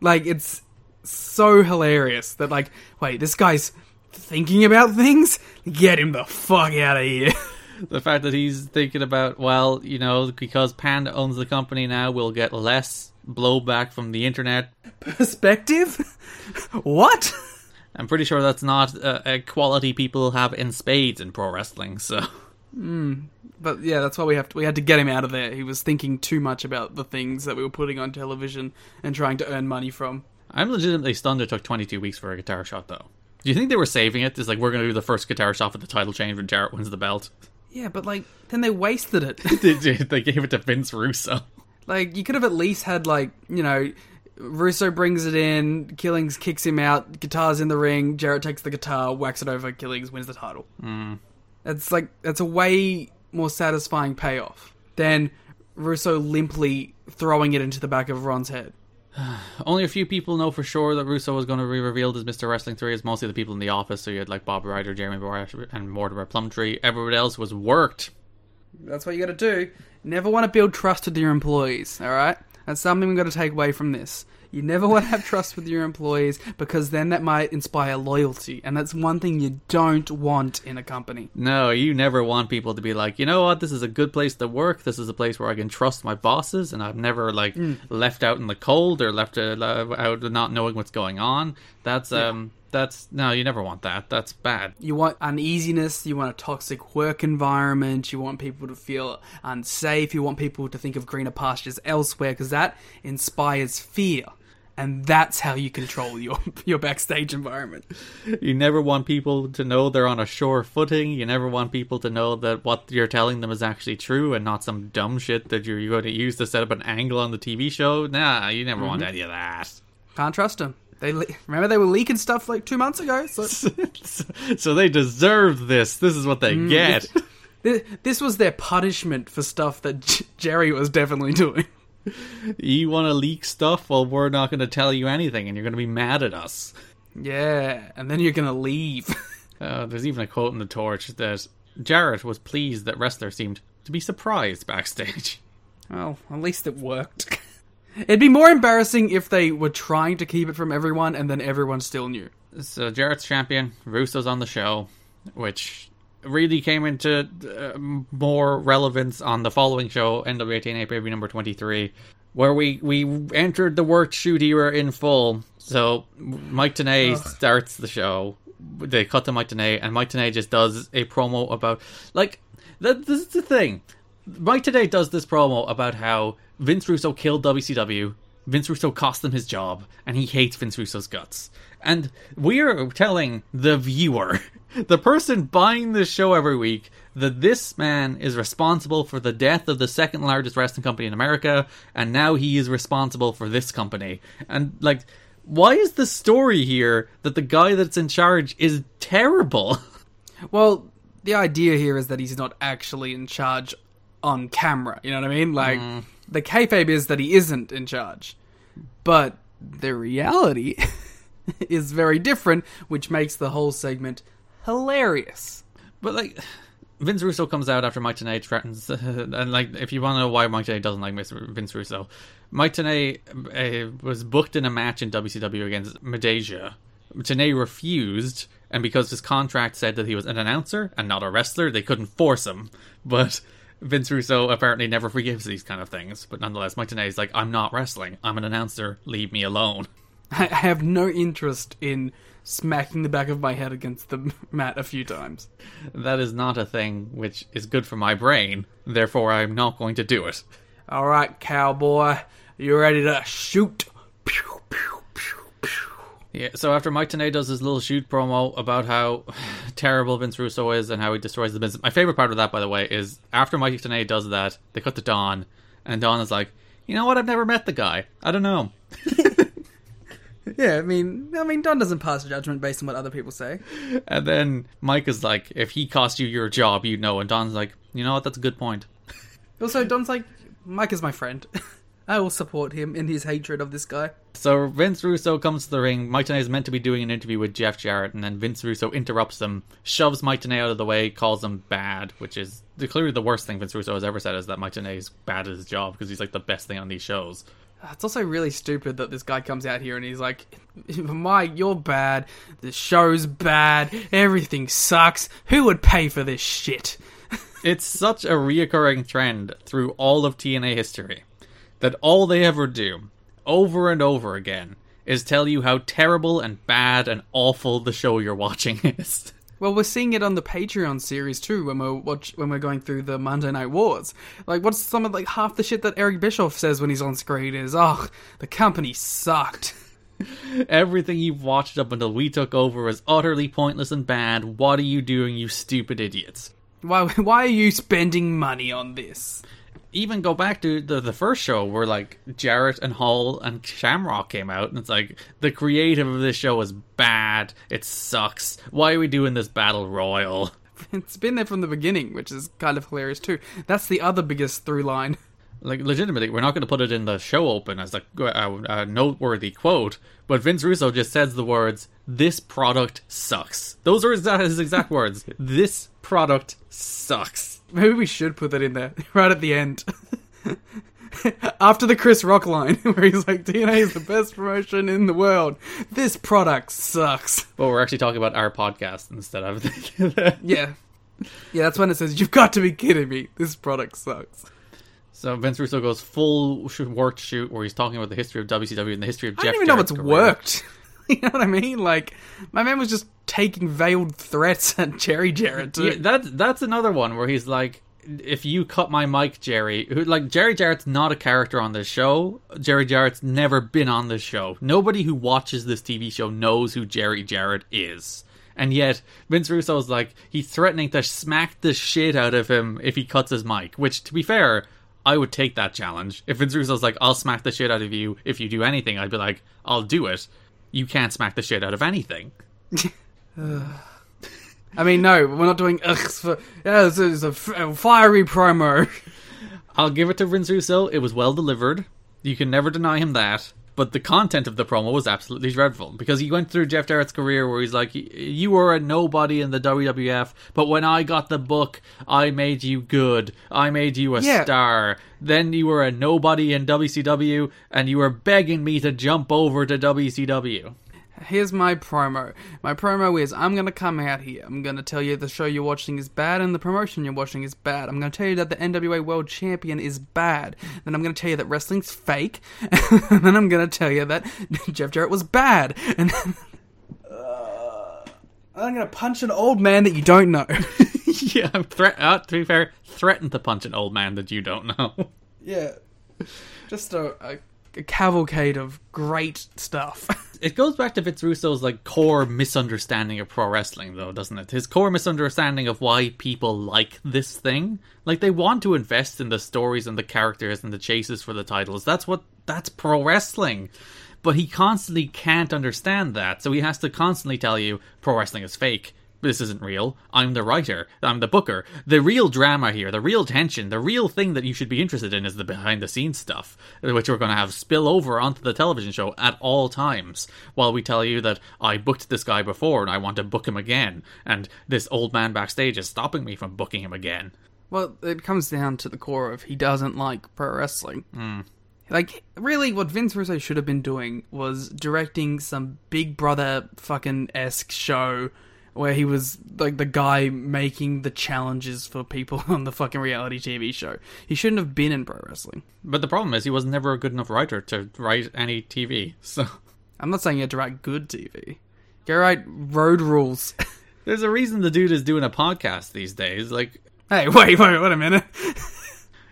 Like, it's so hilarious that, like, wait, this guy's thinking about things? Get him the fuck out of here. The fact that he's thinking about, well, you know, because Panda owns the company now, we'll get less blowback from the internet. Perspective? What? I'm pretty sure that's not a quality people have in spades in pro wrestling, so... But yeah, that's why we had to get him out of there. He was thinking too much about the things that we were putting on television and trying to earn money from. I'm legitimately stunned it took 22 weeks for a guitar shot, though. Do you think they were saving it? It's like, we're going to do the first guitar shot for the title change when Jarrett wins the belt. Yeah, but, like, then they wasted it. They gave it to Vince Russo. Like, you could have at least had, like, you know, Russo brings it in, Killings kicks him out, guitar's in the ring, Jarrett takes the guitar, whacks it over, Killings wins the title. That's a way more satisfying payoff than Russo limply throwing it into the back of Ron's head. Only a few people know for sure that Russo was going to be revealed as Mr. Wrestling 3. It's mostly the people in the office, so you had like Bob Ryder, Jeremy Borash, and Mortimer Plumtree. Everybody else was worked. That's what you got to do. Never want to build trust with your employees, alright? That's something we've got to take away from this. You never want to have trust with your employees because then that might inspire loyalty. And that's one thing you don't want in a company. No, you never want people to be like, you know what, this is a good place to work. This is a place where I can trust my bosses and I've never like left out in the cold or left out not knowing what's going on. No, you never want that. That's bad. You want uneasiness. You want a toxic work environment. You want people to feel unsafe. You want people to think of greener pastures elsewhere because that inspires fear. And that's how you control your backstage environment. You never want people to know they're on a sure footing. You never want people to know that what you're telling them is actually true and not some dumb shit that you're going to use to set up an angle on the TV show. Nah, you never want any of that. Can't trust them. Remember they were leaking stuff like 2 months ago. So they deserved this. This is what they get. This was their punishment for stuff that Jerry was definitely doing. You want to leak stuff? Well, we're not going to tell you anything and you're going to be mad at us. Yeah, and then you're going to leave. There's even a quote in The Torch that Jarrett was pleased that wrestler seemed to be surprised backstage. Well, at least it worked. It'd be more embarrassing if they were trying to keep it from everyone and then everyone still knew. So Jarrett's champion, Russo's on the show, which really came into more relevance on the following show, NWA TNA Pay-Per-View number 23, where we entered the work shoot era in full. So Mike Tenay starts the show. They cut to Mike Tenay, and Mike Tenay just does a promo about... Like, this is the thing. Mike Tenay does this promo about how Vince Russo killed WCW, Vince Russo cost them his job, and he hates Vince Russo's guts. And we're telling the viewer, the person buying this show every week, that this man is responsible for the death of the second largest wrestling company in America, and now he is responsible for this company. And, like, why is the story here that the guy that's in charge is terrible? Well, the idea here is that he's not actually in charge on camera, you know what I mean? Like, the kayfabe is that he isn't in charge. But the reality is very different, which makes the whole segment hilarious. But, like, Vince Russo comes out after Mike Tenay threatens... and, like, if you want to know why Mike Tenay doesn't like Vince Russo, Mike Tenay was booked in a match in WCW against Madeja. Tenay refused, and because his contract said that he was an announcer and not a wrestler, they couldn't force him. But Vince Russo apparently never forgives these kind of things. But nonetheless, Mike Tenay is like, I'm not wrestling. I'm an announcer. Leave me alone. I have no interest in smacking the back of my head against the mat a few times. That is not a thing which is good for my brain. Therefore, I'm not going to do it. All right, cowboy. You ready to shoot? Pew, pew, pew, pew. Yeah, so after Mike Tenay does his little shoot promo about how terrible Vince Russo is and how he destroys the business. My favorite part of that, by the way, is after Mike Tenay does that, they cut to Don, and Don is like, you know what, I've never met the guy. I don't know. Yeah, I mean, Don doesn't pass judgment based on what other people say. And then Mike is like, if he cost you your job, you know. And Don's like, you know what, that's a good point. Also, Don's like, Mike is my friend. I will support him in his hatred of this guy. So Vince Russo comes to the ring. Mike Tenay is meant to be doing an interview with Jeff Jarrett, and then Vince Russo interrupts him, shoves Mike Tenay out of the way, calls him bad, which is clearly the worst thing Vince Russo has ever said, is that Mike Tenay is bad at his job, because he's like the best thing on these shows. It's also really stupid that this guy comes out here and he's like, Mike, you're bad, the show's bad, everything sucks, who would pay for this shit? It's such a reoccurring trend through all of TNA history, that all they ever do, over and over again, is tell you how terrible and bad and awful the show you're watching is. Well, we're seeing it on the Patreon series too, when we're going through the Monday Night Wars. Like, what's some of, like, half the shit that Eric Bischoff says when he's on screen is, oh, the company sucked. Everything you've watched up until we took over is utterly pointless and bad. What are you doing, you stupid idiots? Why are you spending money on this? Even go back to the first show where, like, Jarrett and Hall and Shamrock came out, and it's like, the creative of this show is bad, it sucks, why are we doing this battle royal? It's been there from the beginning, which is kind of hilarious too. That's the other biggest through line. Like, legitimately, we're not going to put it in the show open as a noteworthy quote, but Vince Russo just says the words, this product sucks. Those are his exact words. This product sucks. Maybe we should put that in there, right at the end. After the Chris Rock line, where he's like, TNA is the best promotion in the world. This product sucks. Well, we're actually talking about our podcast instead of that. Yeah, that's when it says, you've got to be kidding me. This product sucks. So Vince Russo goes full worked shoot, where he's talking about the history of WCW and the history of Jeff Jarrett's career. I don't even know what's worked. You know what I mean? Like, my man was just taking veiled threats at Jerry Jarrett too. Yeah, that's another one where he's like, if you cut my mic, Jerry. Jerry Jarrett's not a character on this show. Jerry Jarrett's never been on this show. Nobody who watches this TV show knows who Jerry Jarrett is. And yet, Vince Russo's like, he's threatening to smack the shit out of him if he cuts his mic. Which, to be fair, I would take that challenge. If Vince Russo's like, I'll smack the shit out of you if you do anything, I'd be like, I'll do it. You can't smack the shit out of anything. I mean, no, we're not doing ughs for... Yeah, this is a fiery promo. I'll give it to Vince Russo. It was well delivered. You can never deny him that. But the content of the promo was absolutely dreadful, because he went through Jeff Jarrett's career where he's like, you were a nobody in the WWF, but when I got the book, I made you good. I made you a star. Then you were a nobody in WCW, and you were begging me to jump over to WCW. Here's my promo. My promo is, I'm going to come out here. I'm going to tell you the show you're watching is bad and the promotion you're watching is bad. I'm going to tell you that the NWA World Champion is bad. Then I'm going to tell you that wrestling's fake. And then I'm going to tell you that Jeff Jarrett was bad. And then I'm going to punch an old man that you don't know. Yeah, to be fair, threaten to punch an old man that you don't know. Yeah. Just a a cavalcade of great stuff. It goes back to Vince Russo's like core misunderstanding of pro wrestling, though, doesn't it? His core misunderstanding of why people like this thing. Like, they want to invest in the stories and the characters and the chases for the titles. That's pro wrestling. But he constantly can't understand that, so he has to constantly tell you pro wrestling is fake. This isn't real. I'm the writer. I'm the booker. The real drama here, the real tension, the real thing that you should be interested in is the behind-the-scenes stuff, which we're going to have spill over onto the television show at all times, while we tell you that I booked this guy before and I want to book him again, and this old man backstage is stopping me from booking him again. Well, it comes down to the core of he doesn't like pro wrestling. Like, really, what Vince Russo should have been doing was directing some Big Brother fucking-esque show where he was, like, the guy making the challenges for people on the fucking reality TV show. He shouldn't have been in pro wrestling. But the problem is, he was never a good enough writer to write any TV, so... I'm not saying you had to write good TV. Go write Road Rules. There's a reason the dude is doing a podcast these days, like... Hey, wait a minute.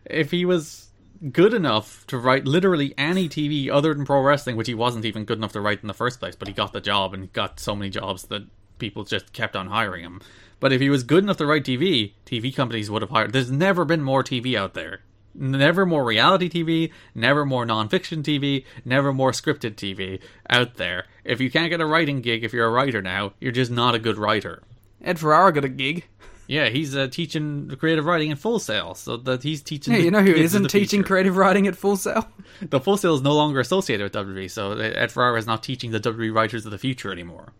If he was good enough to write literally any TV other than pro wrestling, which he wasn't even good enough to write in the first place, but he got the job, and he got so many jobs that... people just kept on hiring him. But if he was good enough to write TV companies would have hired. There's never been more TV out there. Never more reality TV, never more non-fiction TV, never more scripted TV out there. If you can't get a writing gig, if you're a writer now, you're just not a good writer. Ed Ferrara got a gig. Yeah, he's teaching creative writing at Full Sail, so that he's teaching... Yeah, you know who isn't teaching creative writing at Full Sail? The Full Sail is no longer associated with WWE, so Ed Ferrara is not teaching the WWE writers of the future anymore.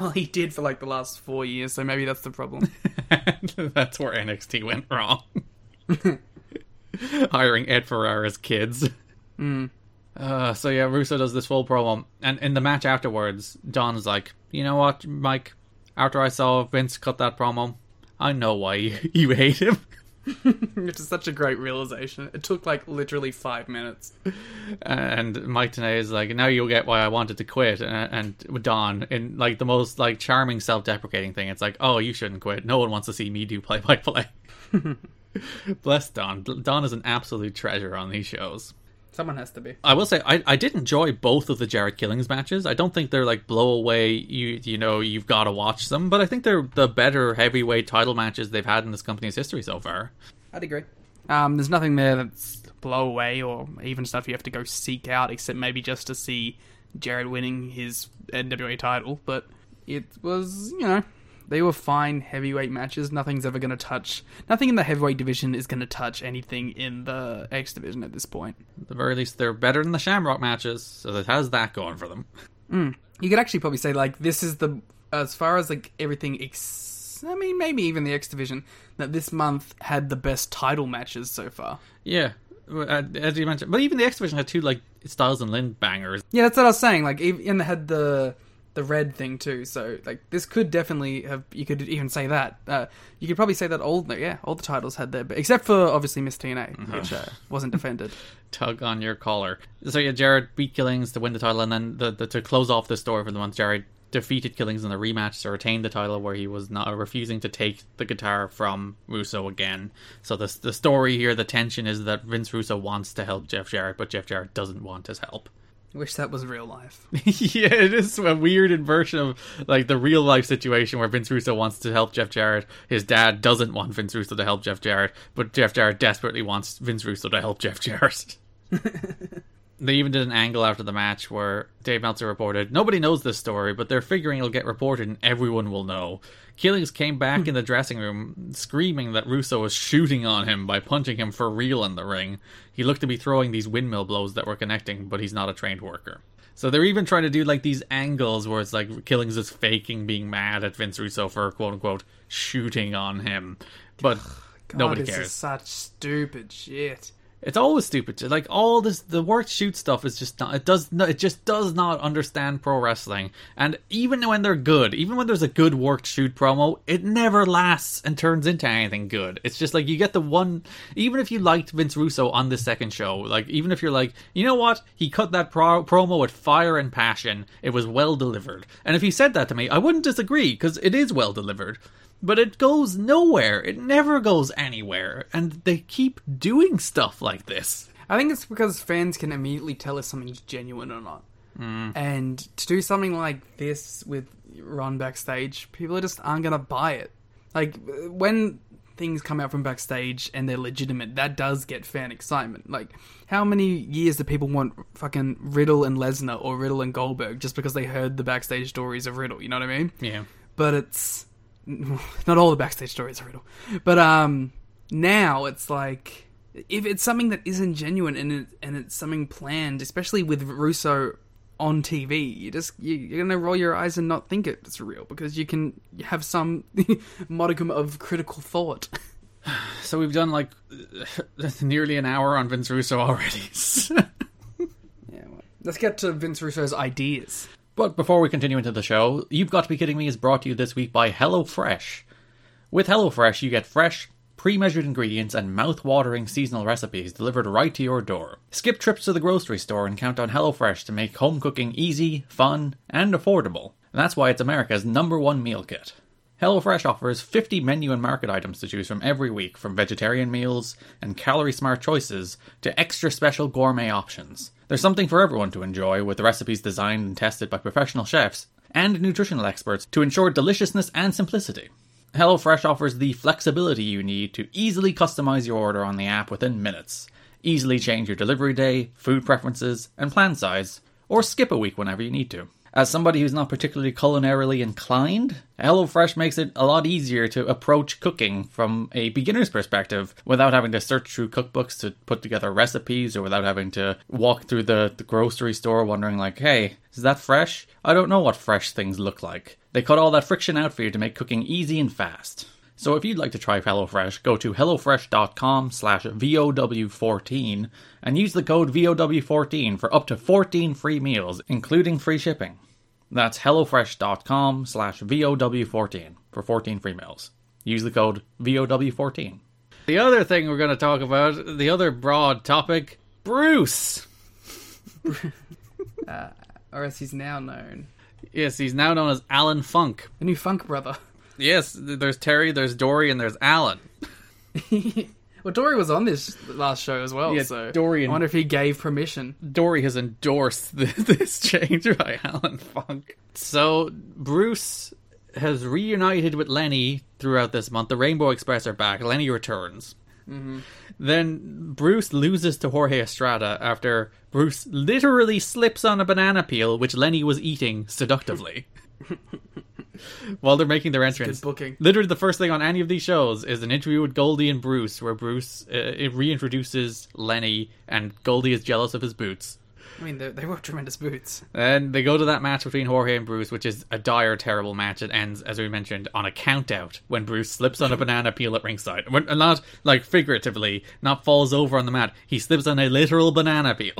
Well, he did for like the last 4 years, so maybe that's the problem. That's where NXT went wrong. Hiring Ed Ferrara's kids. So yeah, Russo does this full promo, and in the match afterwards, Don's like, you know what, Mike, after I saw Vince cut that promo, I know why you hate him. Which is such a great realization. It took like literally 5 minutes. And Mike Tenay is like, now you'll get why I wanted to quit. And Don, in like the most like charming self-deprecating thing, it's like, oh, you shouldn't quit. No one wants to see me do play-by-play. Bless Don. Don is an absolute treasure on these shows. Someone has to be. I will say, I did enjoy both of the Jarrett Killings matches. I don't think they're like blow away, you know, you've got to watch them. But I think they're the better heavyweight title matches they've had in this company's history so far. I'd agree. There's nothing there that's blow away or even stuff you have to go seek out, except maybe just to see Jarrett winning his NWA title. But it was, you know, they were fine heavyweight matches. Nothing's ever going to touch... Nothing in the heavyweight division is going to touch anything in the X division at this point. At the very least, they're better than the Shamrock matches, so that has that going for them. You could actually probably say, like, this is the... As far as, like, everything... I mean, maybe even the X division, that this month had the best title matches so far. Yeah, as you mentioned. But even the X division had two, like, Styles and Lynn bangers. Yeah, that's what I was saying. Like, and they had the red thing too, so like this could definitely have, you could even say that you could probably say that all the titles had their, except for obviously Miss TNA, which wasn't defended. Tug on your collar. So yeah, Jarrett beat Killings to win the title, and then to close off the story for the month, Jarrett defeated Killings in the rematch to retain the title, where he was not refusing to take the guitar from Russo again. So the story here, the tension is that Vince Russo wants to help Jeff Jarrett, but Jeff Jarrett doesn't want his help. Wish that was real life. Yeah, it is a weird inversion of like the real life situation where Vince Russo wants to help Jeff Jarrett. His dad doesn't want Vince Russo to help Jeff Jarrett, but Jeff Jarrett desperately wants Vince Russo to help Jeff Jarrett. They even did an angle after the match where Dave Meltzer reported, nobody knows this story, but they're figuring it'll get reported and everyone will know. Killings came back in the dressing room screaming that Russo was shooting on him by punching him for real in the ring. He looked to be throwing these windmill blows that were connecting, but he's not a trained worker. So they're even trying to do like these angles where it's like Killings is faking being mad at Vince Russo for quote-unquote shooting on him. But God, nobody cares. This is such stupid shit. It's always stupid. Like, all this, the work shoot stuff is just not, it just does not understand pro wrestling. And even when they're good, even when there's a good work shoot promo, it never lasts and turns into anything good. It's just like, you get the one, even if you liked Vince Russo on the second show, like, even if you're like, you know what, he cut that promo with fire and passion, it was well delivered. And if he said that to me, I wouldn't disagree, because it is well delivered. But it goes nowhere. It never goes anywhere. And they keep doing stuff like this. I think it's because fans can immediately tell if something's genuine or not. Mm. And to do something like this with Ron backstage, people just aren't going to buy it. Like, when things come out from backstage and they're legitimate, that does get fan excitement. Like, how many years do people want fucking Riddle and Lesnar or Riddle and Goldberg just because they heard the backstage stories of Riddle, you know what I mean? Yeah. But it's... not all the backstage stories are Riddle. But now it's like... if it's something that isn't genuine and it's something planned, especially with Russo on TV, you're going to roll your eyes and not think it's real because you can have some modicum of critical thought. So we've done like nearly an hour on Vince Russo already. Yeah, well, let's get to Vince Russo's ideas. But before we continue into the show, You've Got to Be Kidding Me is brought to you this week by HelloFresh. With HelloFresh, you get fresh, pre-measured ingredients and mouth-watering seasonal recipes delivered right to your door. Skip trips to the grocery store and count on HelloFresh to make home cooking easy, fun, and affordable. And that's why it's America's #1 meal kit. HelloFresh offers 50 menu and market items to choose from every week, from vegetarian meals and calorie-smart choices to extra special gourmet options. There's something for everyone to enjoy, with recipes designed and tested by professional chefs and nutritional experts to ensure deliciousness and simplicity. HelloFresh offers the flexibility you need to easily customize your order on the app within minutes, easily change your delivery day, food preferences, and plan size, or skip a week whenever you need to. As somebody who's not particularly culinarily inclined, HelloFresh makes it a lot easier to approach cooking from a beginner's perspective without having to search through cookbooks to put together recipes, or without having to walk through the grocery store wondering like, hey, is that fresh? I don't know what fresh things look like. They cut all that friction out for you to make cooking easy and fast. So if you'd like to try HelloFresh, go to hellofresh.com/VOW14 and use the code VOW14 for up to 14 free meals, including free shipping. That's hellofresh.com/VOW14 for 14 free meals. Use the code VOW14. The other thing we're going to talk about, the other broad topic, Bruce. Or as he's now known. Yes, he's now known as Alan Funk. The new Funk brother. Yes, there's Terry, there's Dory, and there's Alan. Well, Dory was on this last show as well, yeah, so Dory, I wonder if he gave permission. Dory has endorsed this change by Alan Funk. So, Bruce has reunited with Lenny throughout this month. The Rainbow Express are back. Lenny returns. Mm-hmm. Then Bruce loses to Jorge Estrada after Bruce literally slips on a banana peel which Lenny was eating seductively while they're making their entrance. Good booking. Literally the first thing on any of these shows is an interview with Goldie and Bruce, where Bruce reintroduces Lenny and Goldie is jealous of his boots. I mean, they were tremendous boots. And they go to that match between Jorge and Bruce, which is a dire, terrible match. It ends, as we mentioned, on a count-out when Bruce slips on a banana peel at ringside. And not, like, figuratively, not falls over on the mat. He slips on a literal banana peel.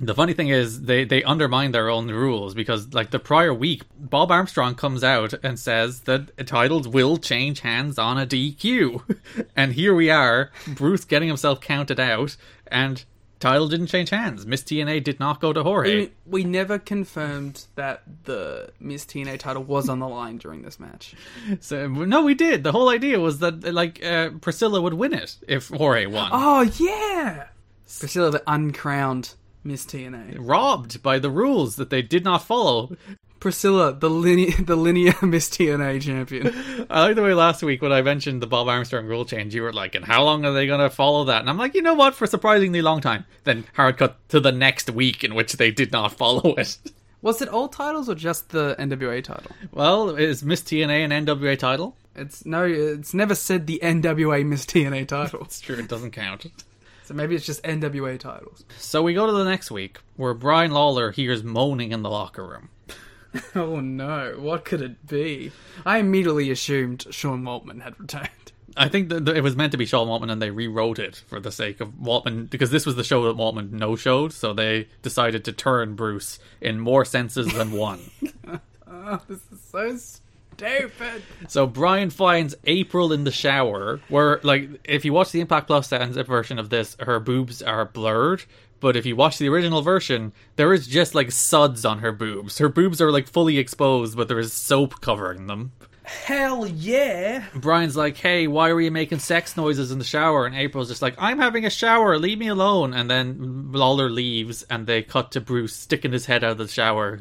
The funny thing is, they undermine their own rules because, like, the prior week, Bob Armstrong comes out and says that titles will change hands on a DQ. And here we are, Bruce getting himself counted out, and... title didn't change hands. Miss TNA did not go to Jorge. We never confirmed that the Miss TNA title was on the line during this match. So no, we did. The whole idea was that Priscilla would win it if Jorge won. Oh, yeah! Priscilla, the uncrowned Miss TNA. Robbed by the rules that they did not follow. Priscilla, the linear Miss TNA champion. I like the way last week when I mentioned the Bob Armstrong rule change, you were like, and how long are they going to follow that? And I'm like, you know what? For a surprisingly long time. Then hard cut to the next week in which they did not follow it. Was it all titles or just the NWA title? Well, is Miss TNA an NWA title? It's never said the NWA Miss TNA title. It's true, it doesn't count. So maybe it's just NWA titles. So we go to the next week where Brian Lawler hears moaning in the locker room. Oh no, what could it be? I immediately assumed Sean Waltman had returned. I think that it was meant to be Sean Waltman and they rewrote it for the sake of Waltman, because this was the show that Waltman no-showed, so they decided to turn Bruce in more senses than one. Oh, this is so stupid. So Brian finds April in the shower, where, like, if you watch the Impact Plus version of this, her boobs are blurred. But if you watch the original version, there is just, like, suds on her boobs. Her boobs are, like, fully exposed, but there is soap covering them. hell yeah. And Brian's like, hey, why were you making sex noises in the shower? And April's just like, I'm having a shower, leave me alone. And then Lawler leaves and they cut to Bruce sticking his head out of the shower.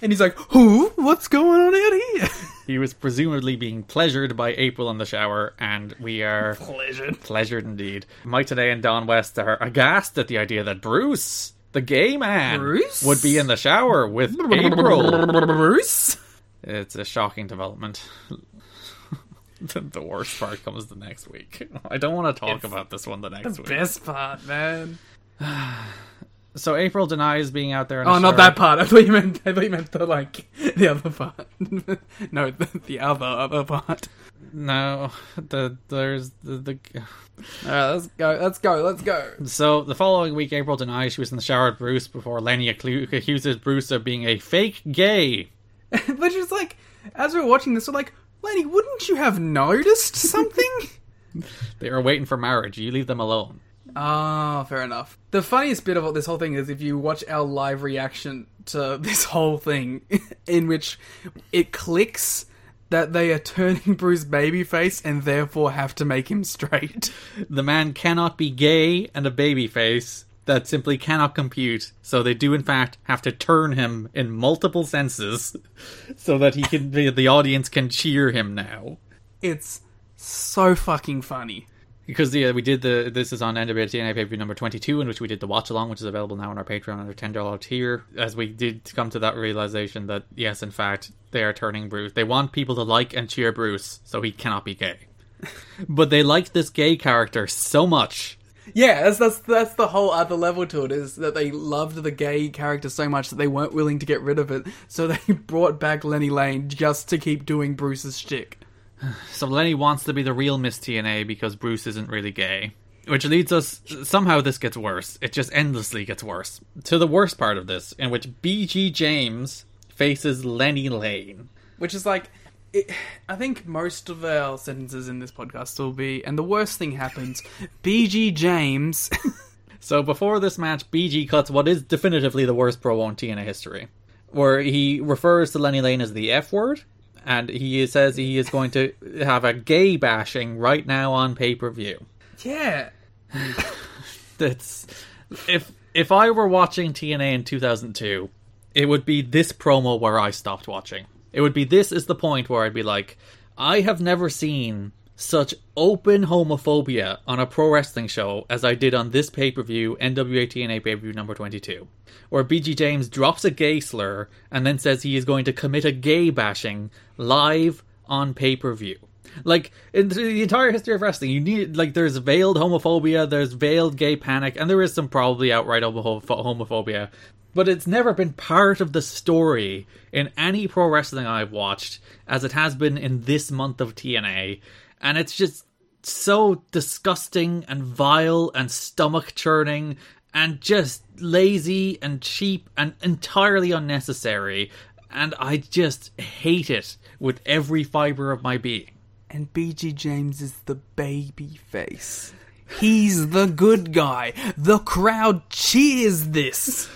And he's like, who? What's going on out here? He was presumably being pleasured by April in the shower, and we are... Pleasured indeed. Mike Tenay and Don West are aghast at the idea that Bruce, the gay man, would be in the shower with April. Bruce? It's a shocking development. The worst part comes the next week. I don't want to talk about this one the next week. The best part, man. So April denies being out there in not that part. I thought you meant the other part. No, the other part. No, Alright, let's go. So the following week, April denies she was in the shower with Bruce before Lenny accuses Bruce of being a fake gay. Which is like, as we're watching this, we're like, Lenny, wouldn't you have noticed something? They are waiting for marriage. You leave them alone. Ah, fair enough. The funniest bit of this whole thing is if you watch our live reaction to this whole thing, in which it clicks that they are turning Bruce babyface and therefore have to make him straight. The man cannot be gay and a babyface. That simply cannot compute. So they do, in fact, have to turn him in multiple senses so that he can the audience can cheer him now. It's so fucking funny. Because we did this is on NWA TNA pay-per-view number 22, in which we did the watch-along, which is available now on our Patreon under $10 tier, as we did come to that realization that, yes, in fact, they are turning Bruce. They want people to like and cheer Bruce, so he cannot be gay. But they liked this gay character so much. Yeah, that's the whole other level to it, is that they loved the gay character so much that they weren't willing to get rid of it, so they brought back Lenny Lane just to keep doing Bruce's shtick. So Lenny wants to be the real Miss TNA because Bruce isn't really gay. Which leads us, somehow this gets worse. It just endlessly gets worse. To the worst part of this, in which BG James faces Lenny Lane. Which is like... I think most of our sentences in this podcast will be, and the worst thing happens, BG James. So before this match, BG cuts what is definitively the worst promo in TNA history, where he refers to Lenny Lane as the F word, and he says he is going to have a gay bashing right now on pay-per-view. Yeah. That's... If I were watching TNA in 2002, it would be this promo where I stopped watching. It would be, this is the point where I'd be like, I have never seen such open homophobia on a pro wrestling show as I did on this pay-per-view, NWA TNA pay-per-view number 22, where BG James drops a gay slur and then says he is going to commit a gay bashing live on pay-per-view. Like, in the entire history of wrestling, you need, like, there's veiled homophobia, there's veiled gay panic, and there is some probably outright homophobia, but it's never been part of the story in any pro wrestling I've watched as it has been in this month of TNA, and it's just so disgusting and vile and stomach churning and just lazy and cheap and entirely unnecessary, and I just hate it with every fibre of my being. And BG James is the baby face. He's the good guy. The crowd cheers this.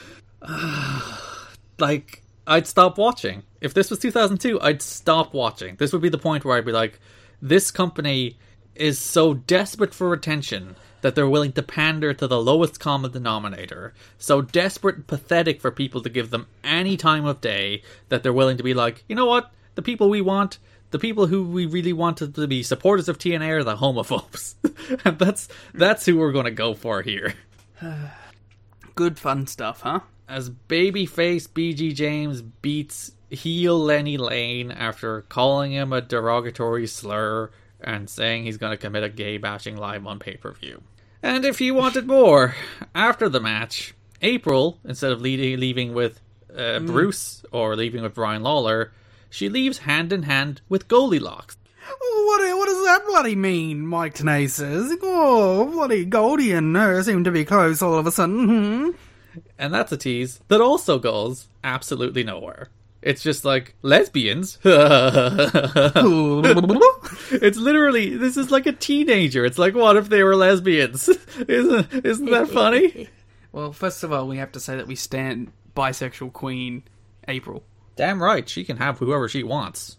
Like, I'd stop watching. If this was 2002, I'd stop watching. This would be the point where I'd be like, this company is so desperate for attention that they're willing to pander to the lowest common denominator, so desperate and pathetic for people to give them any time of day that they're willing to be like, you know what, the people we want, the people who we really want to be supporters of TNA are the homophobes. And that's who we're going to go for here. Good fun stuff, huh? As babyface BG James beats heel Lenny Lane after calling him a derogatory slur and saying he's going to commit a gay bashing live on pay-per-view. And if you wanted more, after the match, April, instead of leaving with Bruce or leaving with Brian Lawler, she leaves hand-in-hand with Goldilocks. What does that bloody mean, Mike Tenay says? Oh, bloody Goldie and her seem to be close all of a sudden. Mm-hmm. And that's a tease that also goes absolutely nowhere. It's just like, lesbians? It's literally, this is like a teenager. It's like, what if they were lesbians? Isn't that funny? Well, first of all, we have to say that we stand bisexual queen April. Damn right, she can have whoever she wants.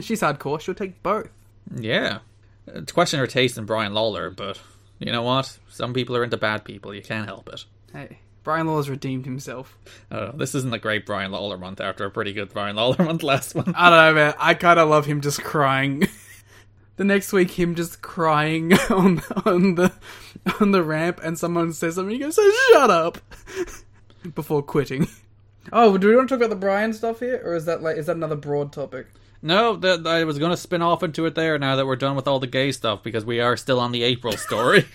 She's hardcore. She'll take both. Yeah. To question her taste in Brian Lawler, but you know what? Some people are into bad people. You can't help it. Hey, Brian Lawler's redeemed himself. This isn't a great Brian Lawler month after a pretty good Brian Lawler month last month. I don't know, man. I kind of love him just crying. The next week, him just crying on the ramp, and someone says something, he goes, "Shut up!" before quitting. Oh, do we want to talk about the Brian stuff here, or is that another broad topic? No, I was going to spin off into it there now that we're done with all the gay stuff, because we are still on the April story.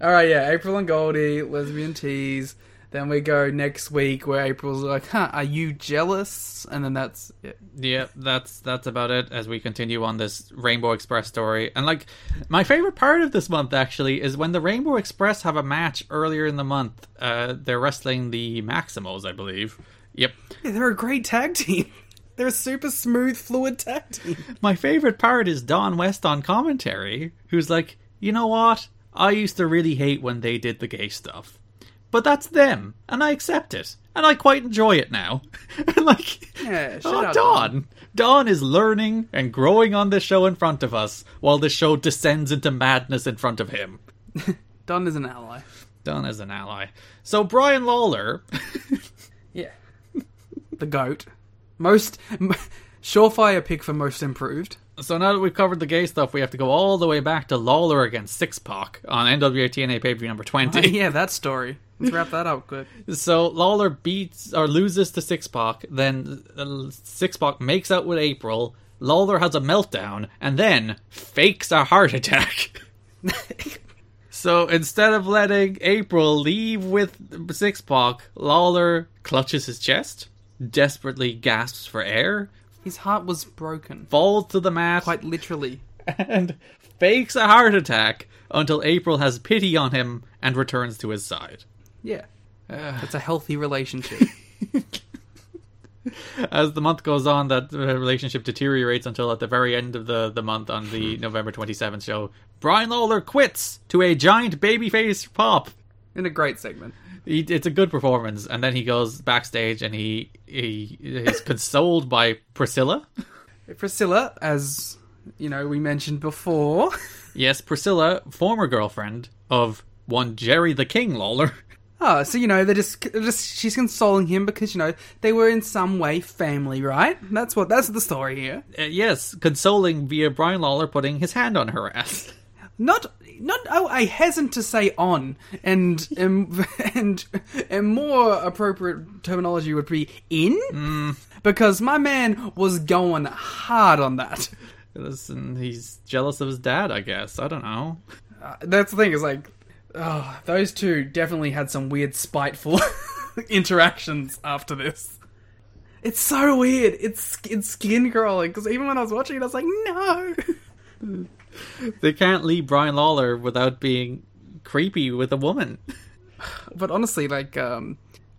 Alright, yeah, April and Goldie, lesbian tease. Then we go next week where April's like, huh, are you jealous? And then that's it. Yeah, that's about it as we continue on this Rainbow Express story. And like, my favourite part of this month actually is when the Rainbow Express have a match earlier in the month. They're wrestling the Maximals, I believe. Yep. Yeah, they're a great tag team. They're a super smooth, fluid tag team. My favourite part is Don West on commentary, who's like, you know what? I used to really hate when they did the gay stuff. But that's them, and I accept it. And I quite enjoy it now. And like, yeah, Don. Don is learning and growing on this show in front of us, while this show descends into madness in front of him. Don is an ally. Don is an ally. So Brian Lawler. Yeah. The GOAT. Most surefire pick for most improved. So now that we've covered the gay stuff, we have to go all the way back to Lawler against 6Pac on NWA TNA pay-per-view number 20. Oh, yeah, that story. Let's wrap that up quick. So Lawler loses to 6Pac, then 6Pac makes out with April, Lawler has a meltdown, and then fakes a heart attack. So instead of letting April leave with 6Pac, Lawler clutches his chest, desperately gasps for air. His heart was broken. Falls to the mat. Quite literally. And fakes a heart attack until April has pity on him and returns to his side. Yeah. That's a healthy relationship. As the month goes on, that relationship deteriorates until at the very end of the month on the November 27th show, Brian Lawler quits to a giant babyface pop. In a great segment. It's a good performance, and then he goes backstage and he is consoled by Priscilla. Priscilla, as you know, we mentioned before. Yes, Priscilla, former girlfriend of one Jerry the King Lawler. Oh, so you know, they're just she's consoling him because, you know, they were in some way family, right? That's the story here. Yes, consoling via Brian Lawler putting his hand on her ass. I hesitate to say on, and more appropriate terminology would be in, because my man was going hard on that. Listen, he's jealous of his dad, I guess. I don't know. That's the thing, is like, those two definitely had some weird spiteful interactions after this. It's so weird. It's skin crawling, because even when I was watching it, I was like, no. They can't leave Brian Lawler without being creepy with a woman. But honestly, like, a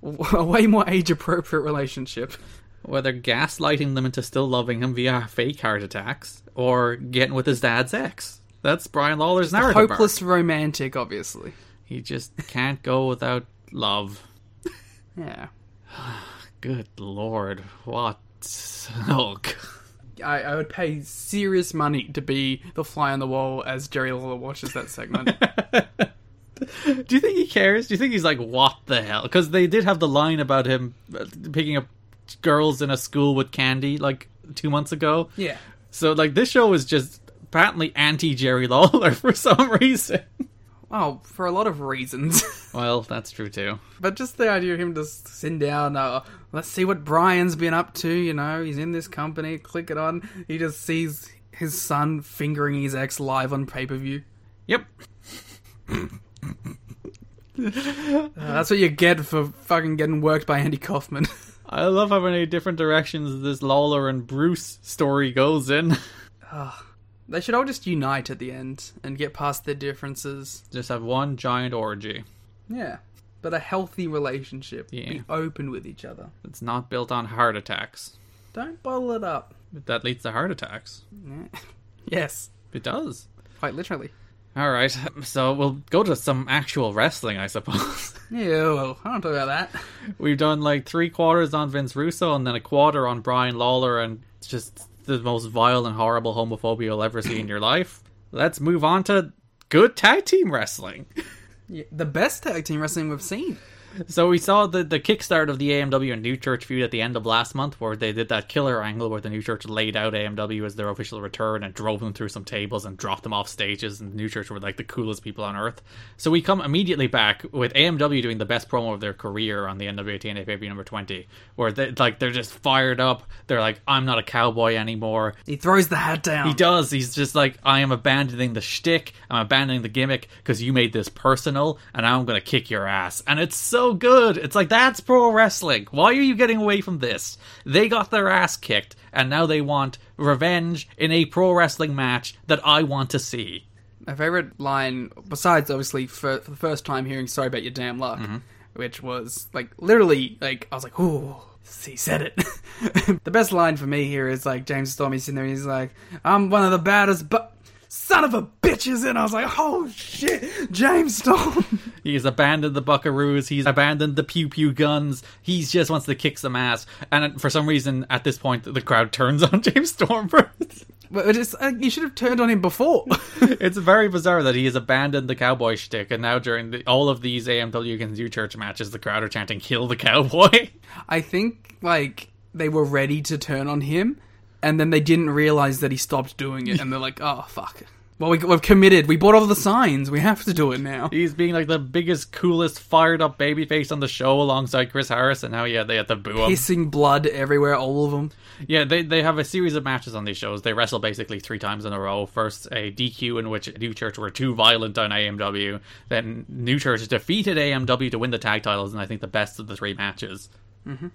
way more age-appropriate relationship. Whether gaslighting them into still loving him via fake heart attacks, or getting with his dad's ex. That's Brian Lawler's narrative. Hopeless romantic, obviously. He just can't go without love. Yeah. Good Lord. What? Oh, God. I would pay serious money to be the fly on the wall as Jerry Lawler watches that segment. Do you think he cares? Do you think he's like, what the hell? Because they did have the line about him picking up girls in a school with candy like 2 months ago. Yeah. So like, this show is just patently anti-Jerry Lawler for some reason. Oh, for a lot of reasons. Well, that's true too. But just the idea of him just sitting down, let's see what Brian's been up to, you know, he's in this company, click it on. He just sees his son fingering his ex live on pay-per-view. Yep. That's what you get for fucking getting worked by Andy Kaufman. I love how many different directions this Lawler and Bruce story goes in. They should all just unite at the end and get past their differences. Just have one giant orgy. Yeah. But a healthy relationship. Yeah. Be open with each other. It's not built on heart attacks. Don't bottle it up. That leads to heart attacks. Yeah. Yes. It does. Quite literally. Alright, so we'll go to some actual wrestling, I suppose. Yeah, well, I don't talk about that. We've done like 3 quarters on Vince Russo and then a quarter on Brian Lawler and just the most vile and horrible homophobia you'll ever see in your life, let's move on to good tag team wrestling. The best tag team wrestling we've seen. So we saw the kickstart of the AMW and New Church feud at the end of last month, where they did that killer angle where the New Church laid out AMW as their official return and drove them through some tables and dropped them off stages, and the New Church were like the coolest people on earth. So we come immediately back with AMW doing the best promo of their career on the NWA TNA pay-per-view number 20, where they're just fired up. They're like, I'm not a cowboy anymore. He throws the hat down. He does. He's just like, I am abandoning the shtick. I'm abandoning the gimmick because you made this personal, and I'm going to kick your ass. And it's so good. It's like, that's pro wrestling. Why are you getting away from this? They got their ass kicked, and now they want revenge in a pro wrestling match that I want to see. My favorite line, besides obviously for the first time hearing "Sorry about your damn luck," mm-hmm. which was like literally like I was like, "Ooh, he said it." The best line for me here is like James Stormy's sitting there. And he's like, "I'm one of the baddest, but." Son of a bitch is in. I was like, oh shit, James Storm. He's abandoned the buckaroos. He's abandoned the pew pew guns. He just wants to kick some ass. And for some reason, at this point, the crowd turns on James Storm first. But it's, you should have turned on him before. It's very bizarre that he has abandoned the cowboy shtick, and now during all of these AMW against New Church matches, the crowd are chanting, "Kill the cowboy." I think like they were ready to turn on him. And then they didn't realize that he stopped doing it. And they're like, oh, fuck. Well, we've committed. We bought all the signs. We have to do it now. He's being like the biggest, coolest, fired-up babyface on the show alongside Chris Harris. And now, yeah, they had to boo him. Pissing blood everywhere, all of them. Yeah, they have a series of matches on these shows. They wrestle basically 3 times in a row. First, a DQ in which New Church were too violent on AMW. Then New Church defeated AMW to win the tag titles. And I think the best of the 3 matches. Mm-hmm.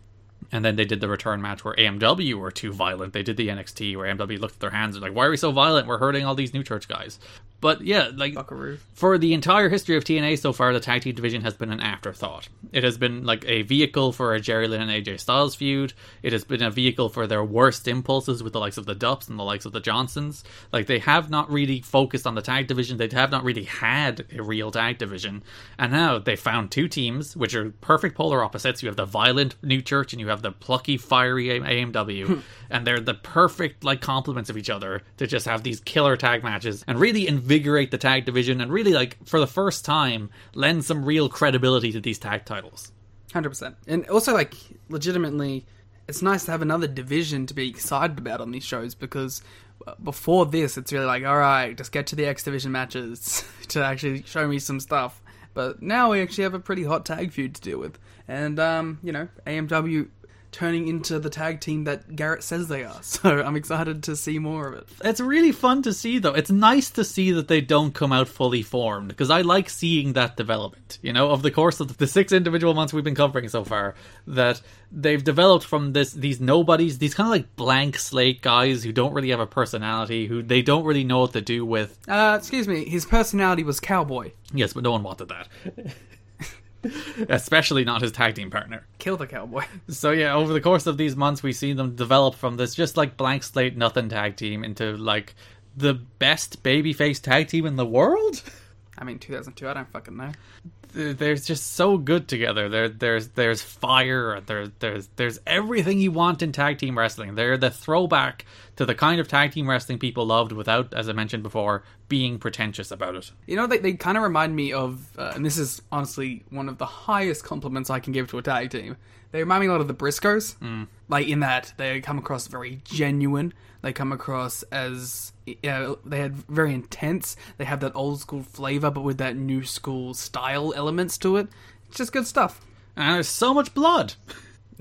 And then they did the return match where AMW were too violent. They did the NXT where AMW looked at their hands and like, why are we so violent? We're hurting all these New Church guys. But yeah, like Buckaroo. For the entire history of TNA so far, the tag team division has been an afterthought. It has been like a vehicle for a Jerry Lynn and AJ Styles feud. It has been a vehicle for their worst impulses with the likes of the Dupps and the likes of the Johnsons. Like they have not really focused on the tag division. They have not really had a real tag division. And now they found 2 teams, which are perfect polar opposites. You have the violent New Church and you have the plucky, fiery AMW. And they're the perfect like complements of each other to just have these killer tag matches and really invigorate the tag division and really, like, for the first time, lend some real credibility to these tag titles. 100%. And also, like, legitimately, it's nice to have another division to be excited about on these shows, because before this, it's really like, all right, just get to the X-Division matches to actually show me some stuff. But now we actually have a pretty hot tag feud to deal with. And, you know, AMW turning into the tag team that Jarrett says they are. So I'm excited to see more of it. It's really fun to see, though. It's nice to see that they don't come out fully formed, because I like seeing that development, you know, of the course of the 6 individual months we've been covering so far, that they've developed from these nobodies, these kind of like blank slate guys who don't really have a personality, who they don't really know what to do with. Excuse me, his personality was cowboy. Yes, but no one wanted that. Especially not his tag team partner. Kill the cowboy. So yeah, over the course of these months, we've seen them develop from this just like blank slate nothing tag team into like the best babyface tag team in the world. I mean, 2002, I don't fucking know. They're just so good together. There's fire. There's everything you want in tag team wrestling. They're the throwback to the kind of tag team wrestling people loved without, as I mentioned before, being pretentious about it. You know, they kind of remind me of, and this is honestly one of the highest compliments I can give to a tag team. They remind me a lot of the Briscoes. Mm. Like in that they come across very genuine. They come across as, they had very intense. They have that old school flavor, but with that new school style elements to it. It's just good stuff. And there's so much blood.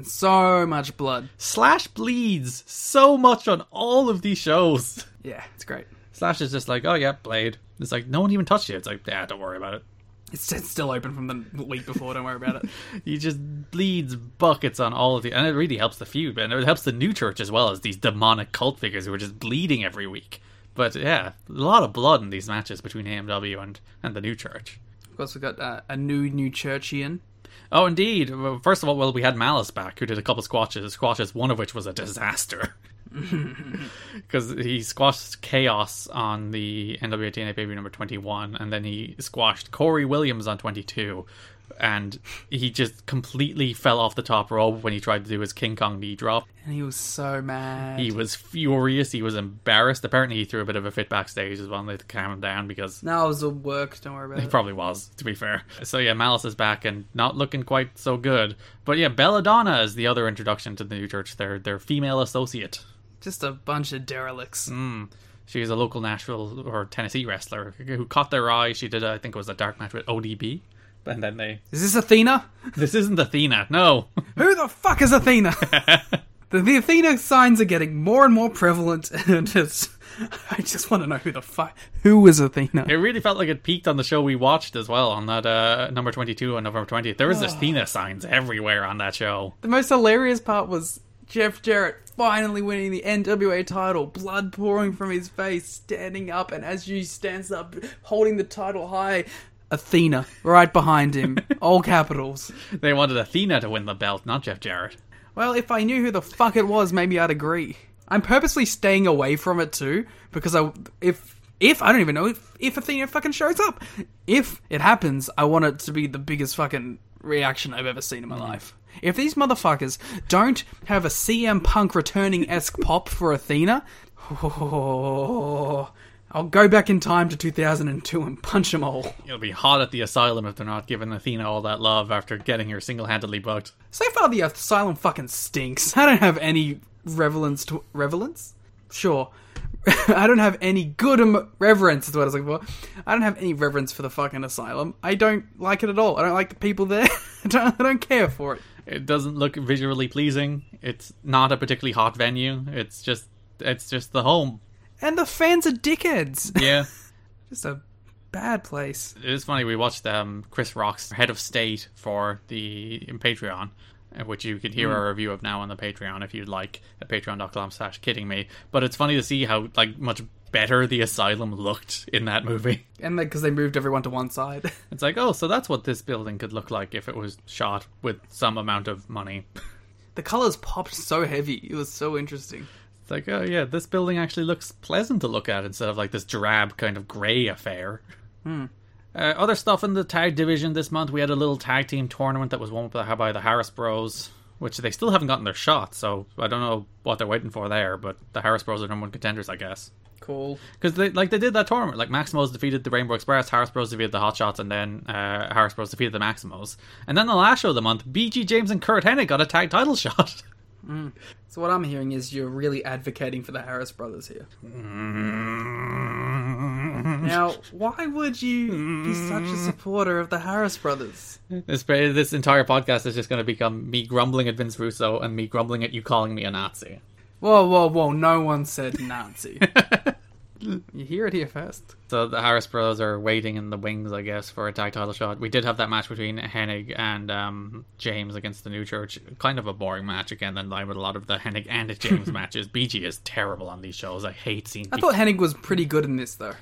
So much blood. Slash bleeds so much on all of these shows. Yeah, it's great. Slash is just like, oh yeah, blade. It's like, no one even touched you. It's like, yeah, don't worry about it. It's still open from the week before, don't worry about it. He just bleeds buckets on all of the... And it really helps the feud, and it helps the New Church as well as these demonic cult figures who are just bleeding every week. But yeah, a lot of blood in these matches between AMW and the New Church. Of course, we've got a new Churchian. Oh, indeed. First of all, well, we had Malice back, who did a couple squashes, one of which was a disaster. Because he squashed Chaos on the NWA TNA pay-per-view number 21, and then he squashed Corey Williams on 22, and he just completely fell off the top rope when he tried to do his King Kong knee drop. And he was so mad. He was furious. He was embarrassed. Apparently he threw a bit of a fit backstage as well, and they had to calm him down because... No, it was a work. Don't worry about it. He probably was, to be fair. So yeah, Malice is back and not looking quite so good. But yeah, Belladonna is the other introduction to the New Church. Their female associate. Just a bunch of derelicts. She's a local Nashville or Tennessee wrestler who caught their eye. She did, I think it was a dark match with ODB. And then they... Is this Athena? This isn't Athena, no. Who the fuck is Athena? The Athena signs are getting more and more prevalent, and it's... I just want to know who the fuck... Who is Athena? It really felt like it peaked on the show we watched as well, on that number 22 on November 20th. There was Athena signs everywhere on that show. The most hilarious part was Jeff Jarrett finally winning the NWA title, blood pouring from his face, standing up, and as he stands up, holding the title high... Athena, right behind him. All capitals. They wanted Athena to win the belt, not Jeff Jarrett. Well, if I knew who the fuck it was, maybe I'd agree. I'm purposely staying away from it too, because I don't even know if Athena fucking shows up. If it happens, I want it to be the biggest fucking reaction I've ever seen in my life. If these motherfuckers don't have a CM Punk returning-esque pop for Athena, I'll go back in time to 2002 and punch them all. It'll be hot at the asylum if they're not giving Athena all that love after getting her single-handedly booked. So far, the asylum fucking stinks. I don't have any relevance? Sure. I don't have any good reverence is what I was looking for. I don't have any reverence for the fucking asylum. I don't like it at all. I don't like the people there. I don't care for it. It doesn't look visually pleasing. It's not a particularly hot venue. It's just the home. And the fans are dickheads. Yeah. Just a bad place. It is funny, we watched Chris Rock's Head of State for the Patreon, which you can hear a review of now on the Patreon if you'd like, at patreon.com/kiddingme. But it's funny to see how much better the asylum looked in that movie. And because they moved everyone to one side. It's like, oh, so that's what this building could look like if it was shot with some amount of money. The colours popped so heavy. It was so interesting. Like, oh yeah, this building actually looks pleasant to look at instead of like this drab kind of grey affair. Other stuff in the tag division this month, we had a little tag team tournament that was won by the Harris Bros, which they still haven't gotten their shot, so I don't know what they're waiting for there, but the Harris Bros are number one contenders, I guess. Cool. Because they did that tournament. Like, Maximos defeated the Rainbow Express, Harris Bros defeated the Hot Shots, and then Harris Bros defeated the Maximos. And then the last show of the month, BG James and Kurt Hennig got a tag title shot. So what I'm hearing is you're really advocating for the Harris Brothers here. Now, why would you be such a supporter of the Harris Brothers? This entire podcast is just going to become me grumbling at Vince Russo and me grumbling at you calling me a Nazi. Whoa, whoa, whoa, no one said Nazi. You hear it here first. So the Harris Brothers are waiting in the wings, I guess, for a tag title shot. We did have that match between Hennig and James against the New Church. Kind of a boring match, again, in line with a lot of the Hennig and James matches. BG is terrible on these shows. I hate seeing people. I thought Hennig was pretty good in this, though.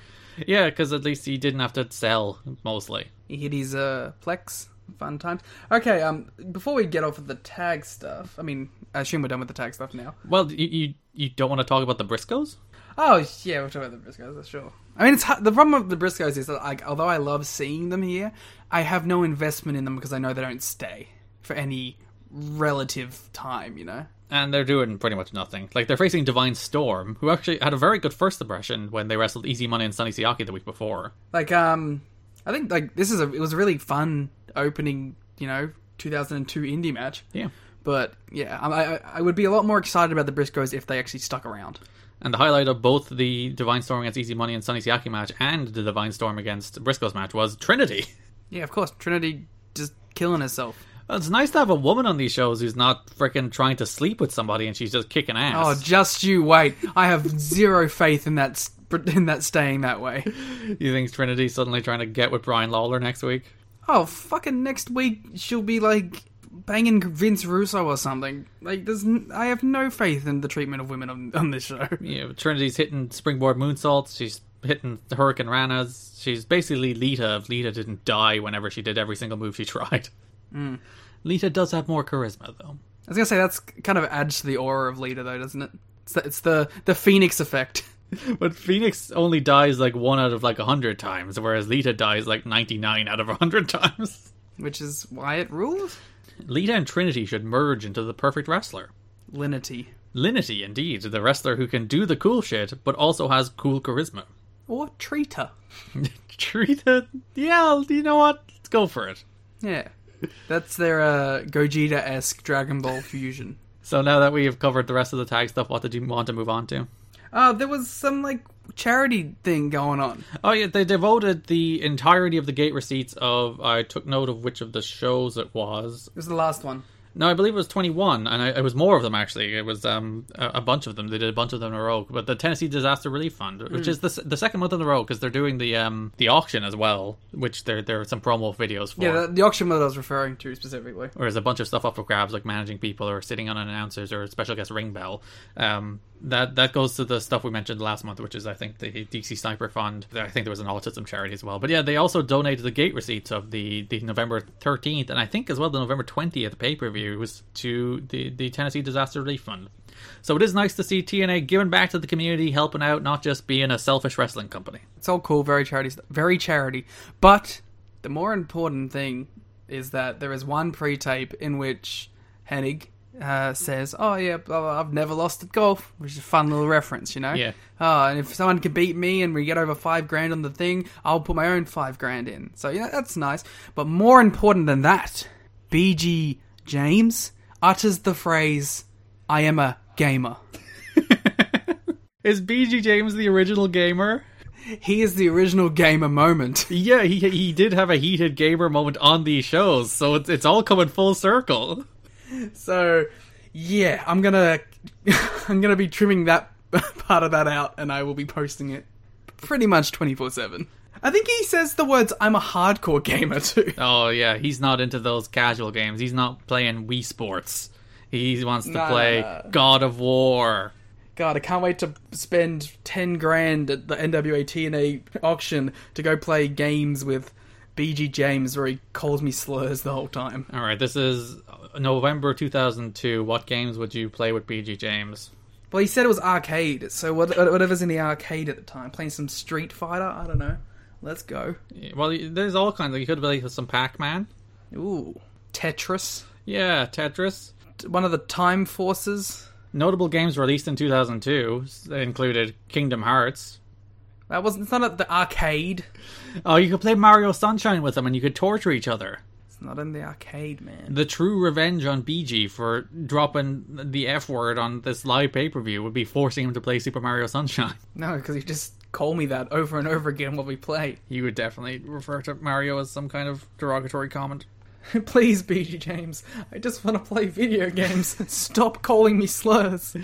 Yeah, because at least he didn't have to sell, mostly. He hit his plex. Fun times. Okay, before we get off of the tag stuff, I mean, I assume we're done with the tag stuff now. Well, you don't want to talk about the Briscoes? Oh, yeah, we'll talk about the Briscoes, that's sure. I mean, it's the problem with the Briscoes is that, although I love seeing them here, I have no investment in them because I know they don't stay for any relative time, you know? And they're doing pretty much nothing. Like, they're facing Divine Storm, who actually had a very good first impression when they wrestled Easy Money and Sonny Siaki the week before. Like, I think, it was a really fun opening, 2002 indie match. Yeah. But, yeah, I would be a lot more excited about the Briscoes if they actually stuck around. And the highlight of both the Divine Storm against Easy Money and Sonny Siaki match and the Divine Storm against Briscoes match was Trinity. Yeah, of course. Trinity just killing herself. It's nice to have a woman on these shows who's not freaking trying to sleep with somebody and she's just kicking ass. Oh, just you wait. I have zero faith in that staying that way. You think Trinity's suddenly trying to get with Brian Lawler next week? Oh, fucking next week she'll be like... banging Vince Russo or something. Like, I have no faith in the treatment of women on this show. Yeah, Trinity's hitting springboard moonsaults, she's hitting the Hurricane Ranas, she's basically Lita, if Lita didn't die whenever she did every single move she tried. Lita does have more charisma, though. I was gonna say, that's kind of adds to the aura of Lita, though, doesn't it? It's the Phoenix effect. But Phoenix only dies, 1 out of, 100 times, whereas Lita dies, 99 out of 100 times. Which is why it rules. Lita and Trinity should merge into the perfect wrestler. Linity. Linity, indeed. The wrestler who can do the cool shit, but also has cool charisma. Or Trita. Trita? Yeah, you know what? Let's go for it. Yeah. That's their Gogeta-esque Dragon Ball fusion. So now that we have covered the rest of the tag stuff, what did you want to move on to? There was some, charity thing going on. Oh, yeah, they devoted the entirety of the gate receipts of... I took note of which of the shows it was. It was the last one. No, I believe it was 21, and it was more of them, actually. It was a bunch of them. They did a bunch of them in a row. But the Tennessee Disaster Relief Fund, which is the second month in a row, because they're doing the auction as well, which there are some promo videos for. Yeah, the auction that I was referring to specifically. Whereas a bunch of stuff up for grabs, like managing people or sitting on announcers or special guest ring bell. That goes to the stuff we mentioned last month, which is, I think, the DC Sniper Fund. I think there was an autism charity as well. But yeah, they also donated the gate receipts of the November 13th, and I think as well the November 20th pay-per-view was to the Tennessee Disaster Relief Fund. So it is nice to see TNA giving back to the community, helping out, not just being a selfish wrestling company. It's all cool, very charity stuff. Very charity. But the more important thing is that there is one pre-tape in which Hennig... says, oh yeah, I've never lost at golf, which is a fun little reference, you know? Yeah. And if someone can beat me and we get over $5,000 on the thing, I'll put my own $5,000 in. So, yeah, that's nice. But more important than that, BG James utters the phrase, I am a gamer. Is BG James the original gamer? He is the original gamer moment. Yeah, he did have a heated gamer moment on these shows, so it's all coming full circle. So, yeah, I'm gonna be trimming that part of that out, and I will be posting it pretty much 24/7. I think he says the words, I'm a hardcore gamer, too. Oh, yeah, he's not into those casual games. He's not playing Wii Sports. He wants to play God of War. God, I can't wait to spend $10,000 at the NWA TNA auction to go play games with BG James, where he calls me slurs the whole time. Alright, this is November 2002. What games would you play with BG James? Well, he said it was arcade, so whatever's in the arcade at the time. Playing some Street Fighter? I don't know. Let's go. Yeah, well, there's all kinds of... You could play some Pac-Man. Ooh. Tetris. Yeah, Tetris. One of the Time Forces. Notable games released in 2002 included Kingdom Hearts... It's not at the arcade. Oh, you could play Mario Sunshine with them and you could torture each other. It's not in the arcade, man. The true revenge on BG for dropping the F word on this live pay-per-view would be forcing him to play Super Mario Sunshine. No, because he just called me that over and over again while we play. You would definitely refer to Mario as some kind of derogatory comment. Please, BG James, I just want to play video games. Stop calling me slurs.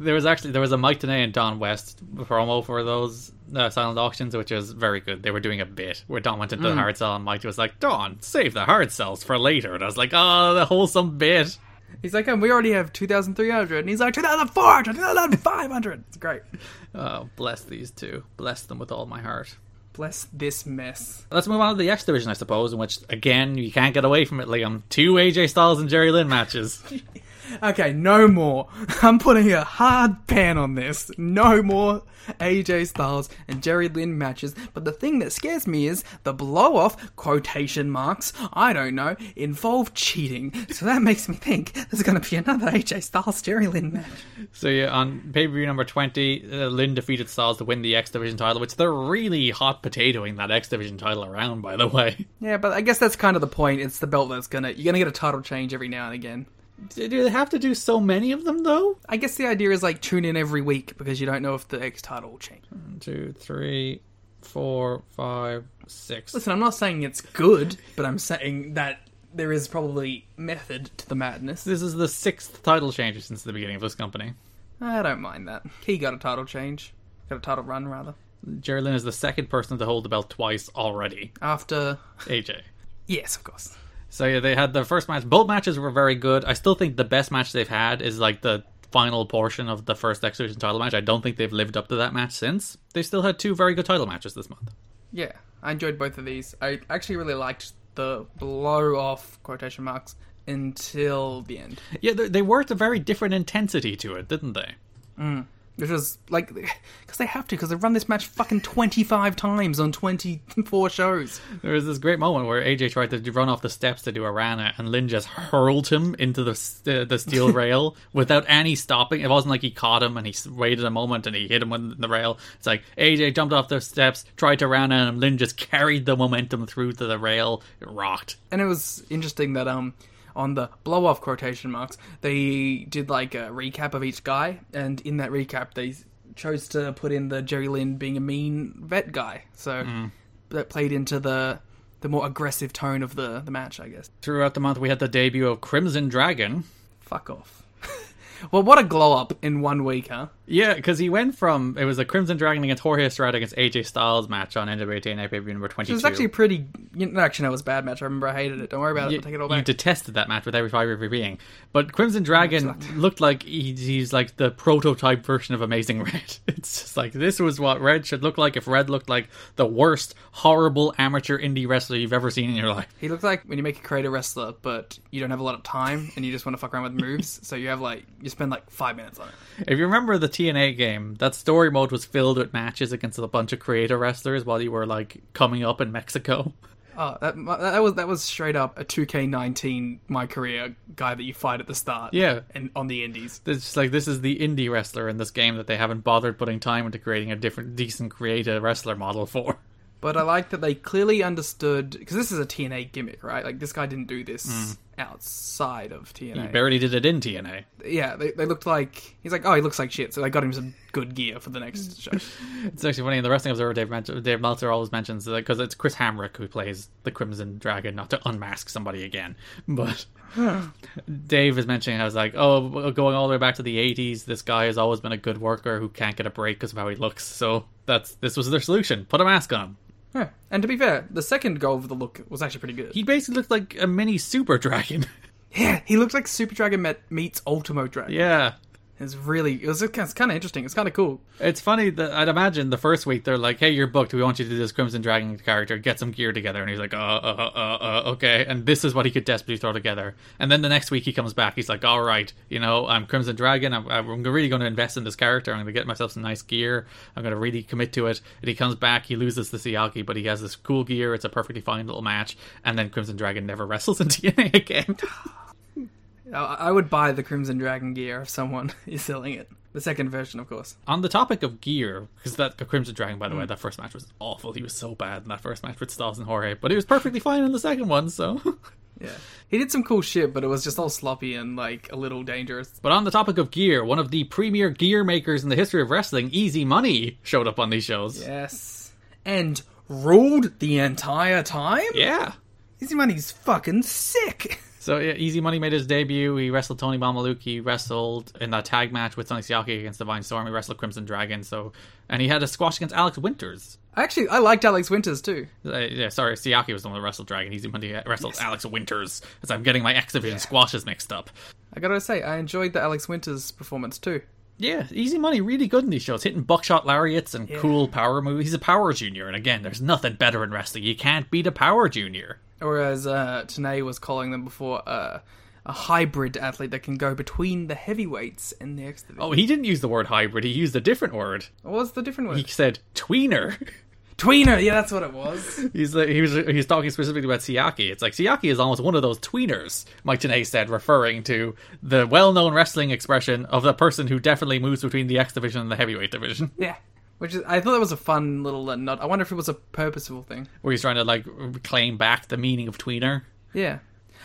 There was a Mike Tenay and Don West promo for those silent auctions, which was very good. They were doing a bit where Don went into the hard sell and Mike was like, Don, save the hard sells for later. And I was like, oh, the wholesome bit. He's like, we already have 2,300. And he's like, 2,400, 2,500. It's great. Oh, bless these two. Bless them with all my heart. Bless this mess. Let's move on to the X-Division, I suppose, in which, again, you can't get away from it, Liam. 2 AJ Styles and Jerry Lynn matches. Okay, no more. I'm putting a hard pan on this. No more AJ Styles and Jerry Lynn matches. But the thing that scares me is the blow-off, quotation marks, I don't know, involved cheating. So that makes me think there's going to be another AJ Styles-Jerry Lynn match. So yeah, on pay-per-view number 20, Lynn defeated Styles to win the X-Division title, which they're really hot potatoing that X-Division title around, by the way. Yeah, but I guess that's kind of the point. It's the belt that's you're going to get a title change every now and again. Do they have to do so many of them, though? I guess the idea is, tune in every week because you don't know if the X title will change. 1, 2, 3, 4, 5, 6. Listen, I'm not saying it's good, but I'm saying that there is probably method to the madness. This is the 6th title change since the beginning of this company. I don't mind that. He got a title change. Got a title run, rather. Jerry Lynn is the second person to hold the belt twice already. After... AJ. Yes, of course. So yeah, they had their first match. Both matches were very good. I still think the best match they've had is the final portion of the first X-Division title match. I don't think they've lived up to that match since. They still had 2 very good title matches this month. Yeah, I enjoyed both of these. I actually really liked the blow-off, quotation marks, until the end. Yeah, they worked a very different intensity to it, didn't they? Which was like, because they have to, because they run this match fucking 25 times on 24 shows. There was this great moment where AJ tried to run off the steps to do a Rana, and Lynn just hurled him into the steel rail without any stopping. It wasn't like he caught him and he waited a moment and he hit him on the rail. It's like AJ jumped off the steps, tried to Rana, and Lynn just carried the momentum through to the rail. It rocked. And it was interesting that on the blow-off quotation marks, they did like a recap of each guy, and in that recap they chose to put in the Jerry Lynn being a mean vet guy, so that played into the more aggressive tone of the match, I guess. Throughout the month we had the debut of Crimson Dragon. Fuck off. Well, what a glow-up in 1 week, huh? Yeah, because he went from... It was a Crimson Dragon against Jorge Estrada against AJ Styles match on NWA TNA pay-per-view number 22. It was actually pretty... Actually, no, it was a bad match. I remember I hated it. Don't worry about it. I'll take it all back. You detested that match with every fiber of your being. But Crimson Dragon looked like he's like the prototype version of Amazing Red. It's just like, this was what Red should look like if Red looked like the worst, horrible amateur indie wrestler you've ever seen in your life. He looked like when you make a creative wrestler, but you don't have a lot of time and you just want to fuck around with moves. So you have like... You spend like 5 minutes on it. If you remember the TNA game, that story mode was filled with matches against a bunch of creator wrestlers while you were like coming up in Mexico. Oh, that was straight up a 2K19 My Career guy that you fight at the start. Yeah, and on the indies, it's just like, this is the indie wrestler in this game that they haven't bothered putting time into creating a different, decent creator wrestler model for. But I like that they clearly understood, because this is a TNA gimmick, right? Like, this guy didn't do this outside of TNA. He barely did it in TNA. Yeah, they looked like, he's like, oh, he looks like shit, so they got him some good gear for the next show. It's actually funny, in the Wrestling Observer, Dave Meltzer always mentions that, because it's Chris Hamrick who plays the Crimson Dragon, not to unmask somebody again, but... Dave is mentioning, I was like, oh, going all the way back to the 80s, this guy has always been a good worker who can't get a break because of how he looks, so this was their solution, put a mask on him. Yeah. And to be fair, the second goal of the look was actually pretty good. He basically looked like a mini Super Dragon. Yeah, he looked like Super Dragon meets Ultimo Dragon. Yeah. It's kind of interesting. It's kind of cool. It's funny that I'd imagine the first week they're like, hey, you're booked. We want you to do this Crimson Dragon character. Get some gear together. And he's like, okay. And this is what he could desperately throw together. And then the next week he comes back. He's like, all right, you know, I'm Crimson Dragon. I'm really going to invest in this character. I'm going to get myself some nice gear. I'm going to really commit to it. And he comes back. He loses the Siaki, but he has this cool gear. It's a perfectly fine little match. And then Crimson Dragon never wrestles in TNA again. I would buy the Crimson Dragon gear if someone is selling it. The second version, of course. On the topic of gear, because that Crimson Dragon, by the way, that first match was awful. He was so bad in that first match with Styles and Jorge, but he was perfectly fine in the second one, so... Yeah. He did some cool shit, but it was just all sloppy and, like, a little dangerous. But on the topic of gear, one of the premier gear makers in the history of wrestling, Easy Money, showed up on these shows. Yes. And ruled the entire time? Yeah. Easy Money's fucking sick! So yeah, Easy Money made his debut. He wrestled Tony Mamaluke. He wrestled in that tag match with Sonny Siaki against Divine Storm. He wrestled Crimson Dragon. And he had a squash against Alex Winters. Actually, I liked Alex Winters too. Siaki was the one that wrestled Dragon. Easy Money wrestled Alex Winters. As I'm getting my X-Division squashes mixed up. I gotta say, I enjoyed the Alex Winters performance too. Yeah, Easy Money really good in these shows, hitting buckshot lariats and cool power moves. He's a power junior, and again, there's nothing better in wrestling. You can't beat a power junior. Or as Tenay was calling them before, a hybrid athlete that can go between the heavyweights and the X-Division. Oh, he didn't use the word hybrid, he used a different word. What's the different word? He said tweener. Tweener, yeah, that's what it was. He's talking specifically about Siaki. It's like, Siaki is almost one of those tweeners, Mike Tenay said, referring to the well-known wrestling expression of the person who definitely moves between the X Division and the heavyweight division. Yeah. Which is, I thought that was a fun little nod. I wonder if it was a purposeful thing. Where he's trying to, like, claim back the meaning of tweener. Yeah.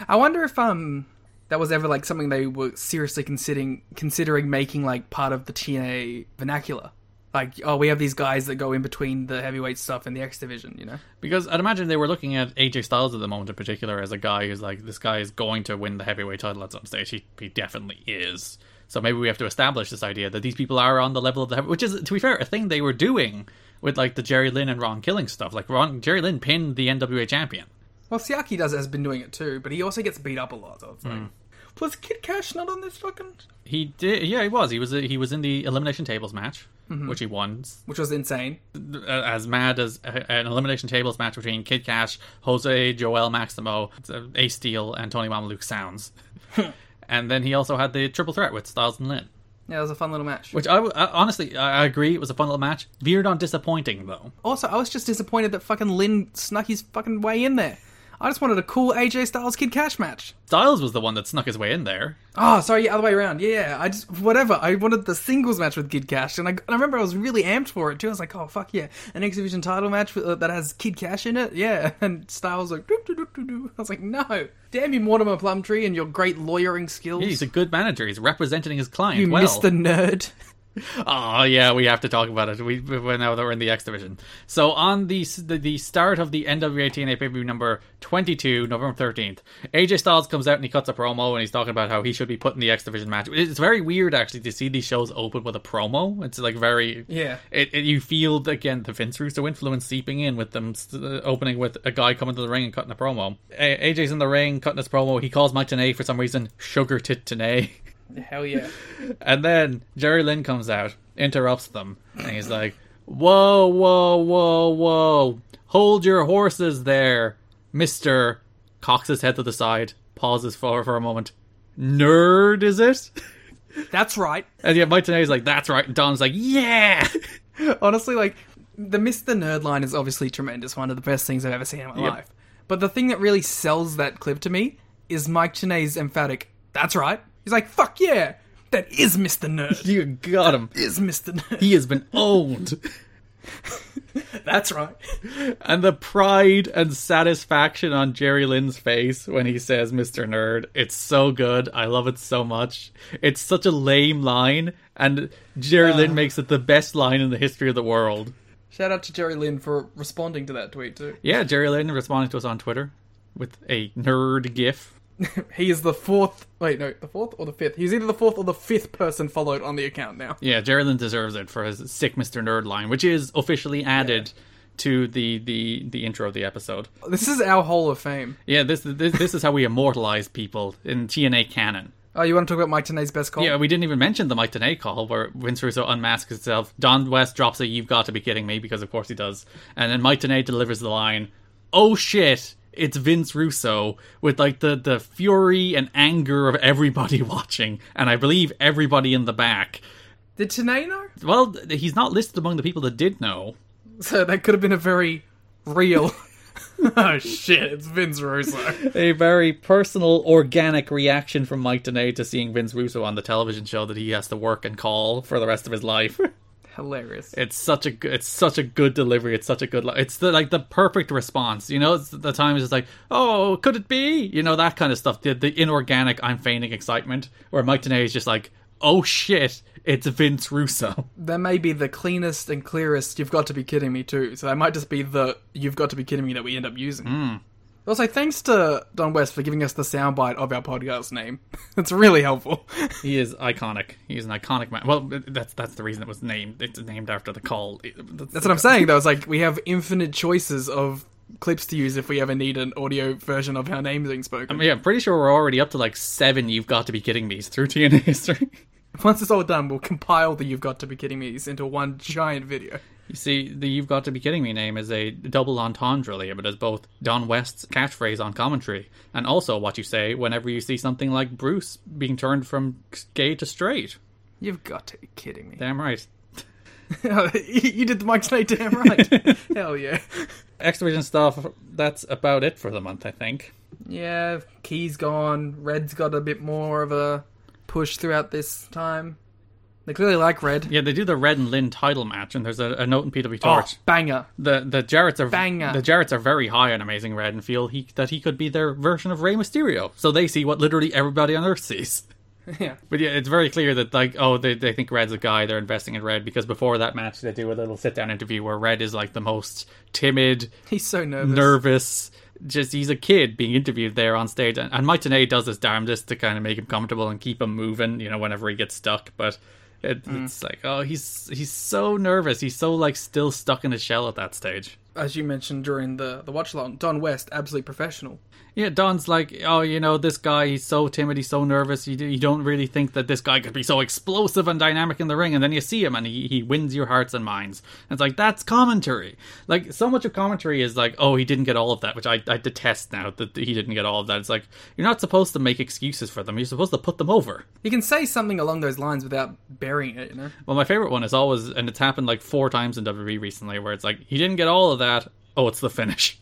I wonder if that was ever, like, something they were seriously considering making, like, part of the TNA vernacular. Like, oh, we have these guys that go in between the heavyweight stuff and the X Division, you know? Because I'd imagine they were looking at AJ Styles at the moment in particular as a guy who's like, this guy is going to win the heavyweight title at some stage. He definitely is. So maybe we have to establish this idea that these people are on the level of the... Which is, to be fair, a thing they were doing with, like, the Jerry Lynn and Ron Killings stuff. Like, Jerry Lynn pinned the NWA champion. Well, Siaki has been doing it too, but he also gets beat up a lot, so it's like... Was Kid Cash not on this fucking... He did... Yeah, he was. He was in the Elimination Tables match, which he won. Which was insane. As mad as an Elimination Tables match between Kid Cash, Jose, Joel Maximo, Ace Steel, and Tony Mamaluke sounds. And then he also had the triple threat with Styles and Lynn. Yeah, it was a fun little match. Which I honestly, I agree, it was a fun little match. Veered on disappointing, though. Also, I was just disappointed that fucking Lynn snuck his fucking way in there. I just wanted a cool AJ Styles Kid Cash match. Styles was the one that snuck his way in there. Oh, sorry, yeah, other way around. Yeah, I just, whatever. I wanted the singles match with Kid Cash, and I remember I was really amped for it, too. I was like, oh, fuck yeah. An X-Division title match that has Kid Cash in it? Yeah. And Styles was like, doop, doop, doop, doop, doop. I was like, no. Damn you, Mortimer Plumtree, and your great lawyering skills. Yeah, he's a good manager. He's representing his client you well. You missed the nerd. Oh yeah, we have to talk about it. We now that we're in the X Division. So on the start of the NWA TNA pay-per-view number 22, November 13th, AJ Styles comes out and he cuts a promo and he's talking about how he should be put in the X Division match. It's very weird actually to see these shows open with a promo. It's like very You feel again the Vince Russo influence seeping in with them opening with a guy coming to the ring and cutting a promo. AJ's in the ring cutting his promo. He calls Mike Tenay for some reason Sugar Tit Tenay. Hell yeah. And then Jerry Lynn comes out, interrupts them, and he's like, whoa, whoa, whoa, whoa. Hold your horses there, Mr. Cocks his head to the side, pauses for a moment. Nerd, is it? That's right. And yeah, Mike Tenay's like, that's right. And Don's like, yeah. Honestly, like, the Mr. Nerd line is obviously tremendous. One of the best things I've ever seen in my life. But the thing that really sells that clip to me is Mike Tenay's emphatic, that's right. He's like, fuck yeah, that is Mr. Nerd. You got him. That is Mr. Nerd. He has been owned. That's right. And the pride and satisfaction on Jerry Lynn's face when he says Mr. Nerd, it's so good. I love it so much. It's such a lame line, and Jerry Lynn makes it the best line in the history of the world. Shout out to Jerry Lynn for responding to that tweet, too. Yeah, Jerry Lynn responding to us on Twitter with a nerd gif. He is the fourth... Wait, no, the fourth or the fifth? He's either the fourth or the fifth person followed on the account now. Yeah, Jerry Lynn deserves it for his sick Mr. Nerd line, which is officially added to the intro of the episode. This is our Hall of Fame. Yeah, this is how we immortalize people in TNA canon. Oh, you want to talk about Mike Tenay's best call? Yeah, we didn't even mention the Mike Tenay call where Vince Russo unmasks itself. Don West drops a "You've got to be kidding me," because of course he does. And then Mike Tenay delivers the line, "Oh shit, it's Vince Russo," with like the fury and anger of everybody watching, and I believe everybody in the back. Did Tenay know? Well, he's not listed among the people that did know. So that could have been a very real, oh shit, it's Vince Russo. A very personal, organic reaction from Mike Tenay to seeing Vince Russo on the television show that he has to work and call for the rest of his life. Hilarious. It's such a good delivery. It's such a good it's the, like the perfect response, you know. It's the time is just like, oh, could it be, you know, that kind of stuff. The inorganic I'm feigning excitement, where Mike Tenay is just like, oh shit, it's Vince Russo. That may be the cleanest and clearest "you've got to be kidding me" too, so that might just be the "you've got to be kidding me" that we end up using. Also, thanks to Don West for giving us the soundbite of our podcast name. It's really helpful. He is iconic. He is an iconic man. Well, that's the reason it was named. It's named after the call. That's what I'm saying, though. It's like we have infinite choices of clips to use if we ever need an audio version of our name being spoken. I mean, yeah, I'm pretty sure we're already up to like 7 "You've Got to Be Kidding Me's through TNA history. Once it's all done, we'll compile the "You've Got to Be Kidding Me's into one giant video. You see, the "You've Got to Be Kidding Me" name is a double entendre here, but it's both Don West's catchphrase on commentary and also what you say whenever you see something like Bruce being turned from gay to straight. You've got to be kidding me. Damn right. You did the Mike Tenay damn right. Hell yeah. X-Division stuff, that's about it for the month, I think. Yeah, Key's gone. Red's got a bit more of a push throughout this time. They clearly like Red. Yeah, they do the Red and Lynn title match, and there's a note in PW Torch. Oh, banger. The Jarretts are very high on Amazing Red and feel that he could be their version of Rey Mysterio. So they see what literally everybody on Earth sees. Yeah. But yeah, it's very clear that, like, oh, they think Red's a guy, they're investing in Red, because before that match they do a little sit-down interview where Red is like the most timid. He's so nervous. Just, he's a kid being interviewed there on stage, and Mike Tenay does his darndest to kind of make him comfortable and keep him moving, you know, whenever he gets stuck, but it's like, oh, he's so nervous. He's so, like, still stuck in his shell at that stage. as you mentioned during the watch along, Don West, absolutely professional. Yeah, Don's like, oh, you know, this guy, he's so timid, he's so nervous. You don't really think that this guy could be so explosive and dynamic in the ring. And then you see him and he wins your hearts and minds. And it's like, that's commentary. Like, so much of commentary is like, oh, he didn't get all of that, which I detest now that he didn't get all of that. It's like, you're not supposed to make excuses for them. You're supposed to put them over. You can say something along those lines without burying it, you know? Well, my favorite one is always, and it's happened like 4 times in WWE recently, where it's like, he didn't get all of that. Oh, it's the finish.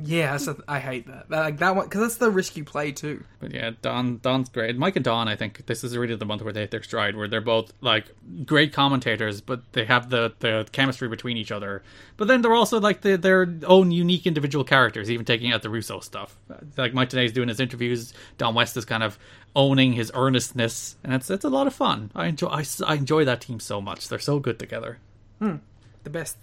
Yeah, I hate that. Like that one, because that's the risk you play too. But yeah, Don's great. Mike and Don, I think this is really the month where they hit their stride, where they're both like great commentators, but they have the chemistry between each other. But then they're also like their own unique individual characters, even taking out the Russo stuff. Like Mike Tenay's doing his interviews, Don West is kind of owning his earnestness, and it's a lot of fun. I enjoy that team so much. They're so good together. The best.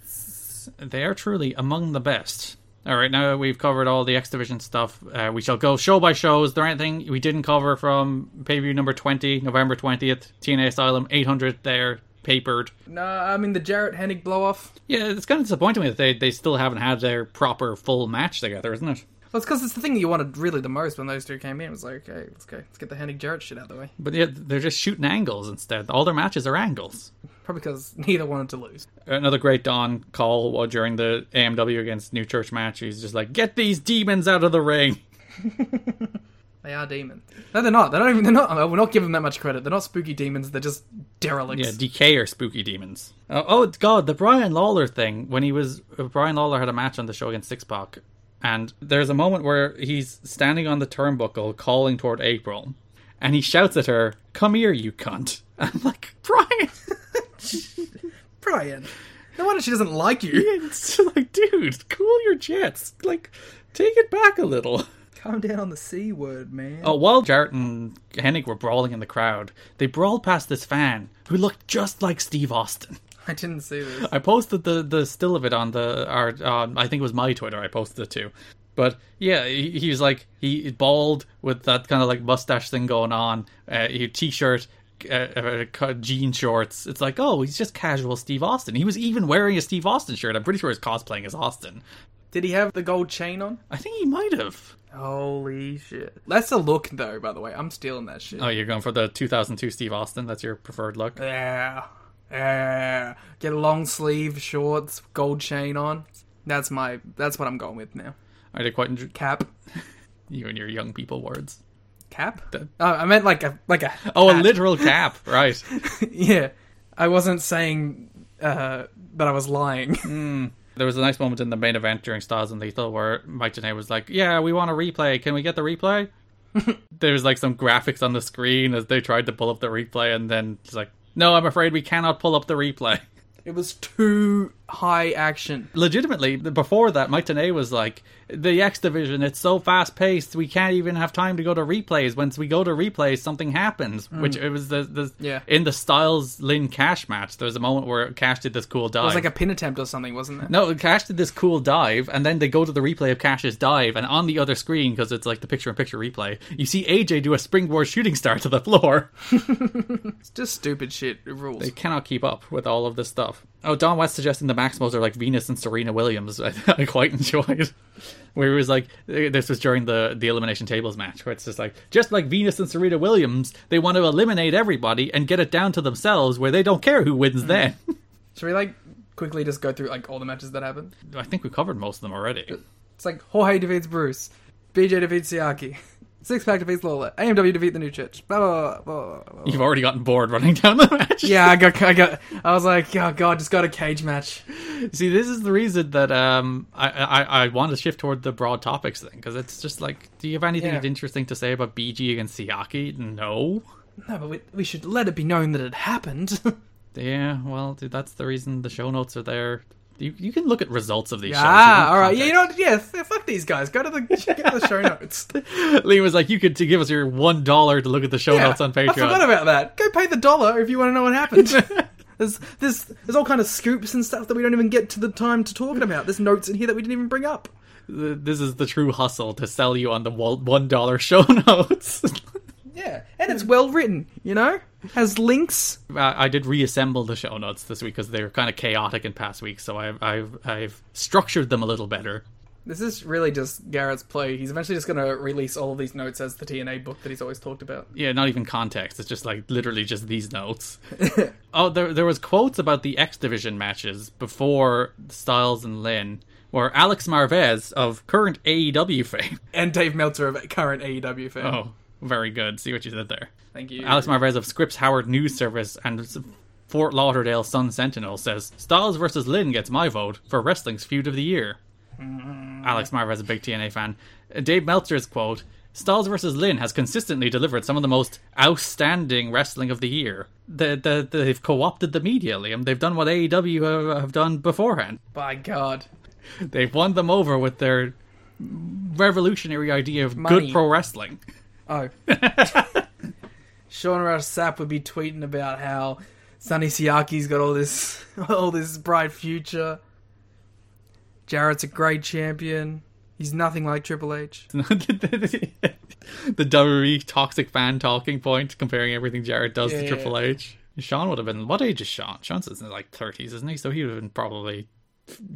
They are truly among the best. All right, now that we've covered all the X-Division stuff, we shall go show by show. Is there anything we didn't cover from pay-per-view number 20, November 20th, TNA Asylum, 800 there, papered? No, I mean the Jarrett Hennig blow-off. Yeah, it's kind of disappointing that they still haven't had their proper full match together, isn't it? Well, it's because it's the thing you wanted really the most when those two came in. It was like, okay, let's get the Hennig Jarrett shit out of the way. But yeah, they're just shooting angles instead. All their matches are angles. Probably because neither wanted to lose. Another great Don call during the AMW against New Church match. He's just like, get these demons out of the ring. They are demons. No, they're not. They're not. We're not giving them that much credit. They're not spooky demons. They're just derelicts. Yeah, DK are spooky demons. Oh, God, the Brian Lawler thing. When he was... Brian Lawler had a match on the show against 6Pac. And there's a moment where he's standing on the turnbuckle calling toward April. And he shouts at her, come here, you cunt. And I'm like, Brian... Brian, no wonder she doesn't like you. Yeah, it's like, dude, cool your jets. Like, take it back a little. Calm down on the C word, man. Oh, while Jarrett and Hennig were brawling in the crowd, they brawled past this fan who looked just like Steve Austin. I didn't see this. I posted the still of it on I think it was my Twitter. I posted it too. But yeah, he was like, he bald with that kind of like mustache thing going on. He t-shirt. Jean shorts. It's like, oh, he's just casual Steve Austin. He was even wearing a Steve Austin shirt. I'm pretty sure he's cosplaying as Austin. Did he have the gold chain on? I think he might have. Holy shit. That's a look, though, by the way. I'm stealing that shit. Oh, you're going for the 2002 Steve Austin? That's your preferred look? Yeah. Get a long sleeve, shorts, gold chain on. That's what I'm going with now. I did quite enjoy... Cap. You and your young people words. Cap? I meant like a hat. Oh, a literal cap, right. Yeah. I wasn't saying that I was lying. There was a nice moment in the main event during Stars and Lethal where Mike Tenay was like, yeah, we want a replay. Can we get the replay? There was like some graphics on the screen as they tried to pull up the replay, and then it's like, no, I'm afraid we cannot pull up the replay. It was too high action. Legitimately, before that, Mike Tenay was like, the X Division, it's so fast-paced, we can't even have time to go to replays. Once we go to replays, something happens. Which it was in the Styles-Lynn-Cash match, there was a moment where Cash did this cool dive. It was like a pin attempt or something, wasn't it? No, Cash did this cool dive, and then they go to the replay of Cash's dive, and on the other screen, because it's like the picture-in-picture replay, you see AJ do a springboard shooting star to the floor. It's just stupid shit. It rules. They cannot keep up with all of this stuff. Oh, Don West suggesting the Maximals are like Venus and Serena Williams. I quite enjoyed. Where it was like, this was during the Elimination Tables match, where it's just like Venus and Serena Williams, they want to eliminate everybody and get it down to themselves where they don't care who wins then. Should we quickly just go through all the matches that happened? I think we covered most of them already. It's like Jorge defeats Bruce, BJ defeats Siaki, 6Pac defeats Lola, AMW defeat the New Church. Blah, blah, blah, blah, blah. You've already gotten bored running down the match. Yeah, I was like, oh god, just got a cage match. See, this is the reason that I want to shift toward the broad topics thing, because it's just like, do you have anything interesting to say about BG against Siaki? No. No, but we should let it be known that it happened. Yeah, well, dude, that's the reason the show notes are there. You can look at results of these shows. Ah, alright. Yeah, you know what? Yeah, fuck these guys. Go to the show notes. Lee was like, you could give us your $1 to look at the show notes on Patreon. I forgot about that. Go pay the $1 if you want to know what happened. There's all kind of scoops and stuff that we don't even get to the time to talking about. There's notes in here that we didn't even bring up. This is the true hustle to sell you on the $1 show notes. Yeah, and it's well written, you know? Has links. I did reassemble the show notes this week because they were kind of chaotic in past weeks, so I've structured them a little better. This is really just Garrett's play. He's eventually just going to release all of these notes as the TNA book that he's always talked about. Yeah, not even context. It's just like literally just these notes. Oh, there was quotes about the X-Division matches before Styles and Lynn, or Alex Marvez of current AEW fame. And Dave Meltzer of current AEW fame. Oh, very good. See what you did there. Thank you. Alex Marvez of Scripps Howard News Service and Fort Lauderdale Sun-Sentinel says, Styles versus Lynn gets my vote for Wrestling's Feud of the Year. Alex Marvez is a big TNA fan. Dave Meltzer's quote, Styles vs. Lynn has consistently delivered some of the most outstanding wrestling of the year. They've co-opted the media, Liam. They've done what AEW have done beforehand. By God. They've won them over with their revolutionary idea of money. Good pro wrestling. Oh. Sean Ross Sapp would be tweeting about how Sonny Siaki's got all this bright future. Jarrett's a great champion. He's nothing like Triple H. The WWE toxic fan talking point, comparing everything Jarrett does to Triple H. Sean would have been... What age is Sean? Sean's in like 30s, isn't he? So he would have been probably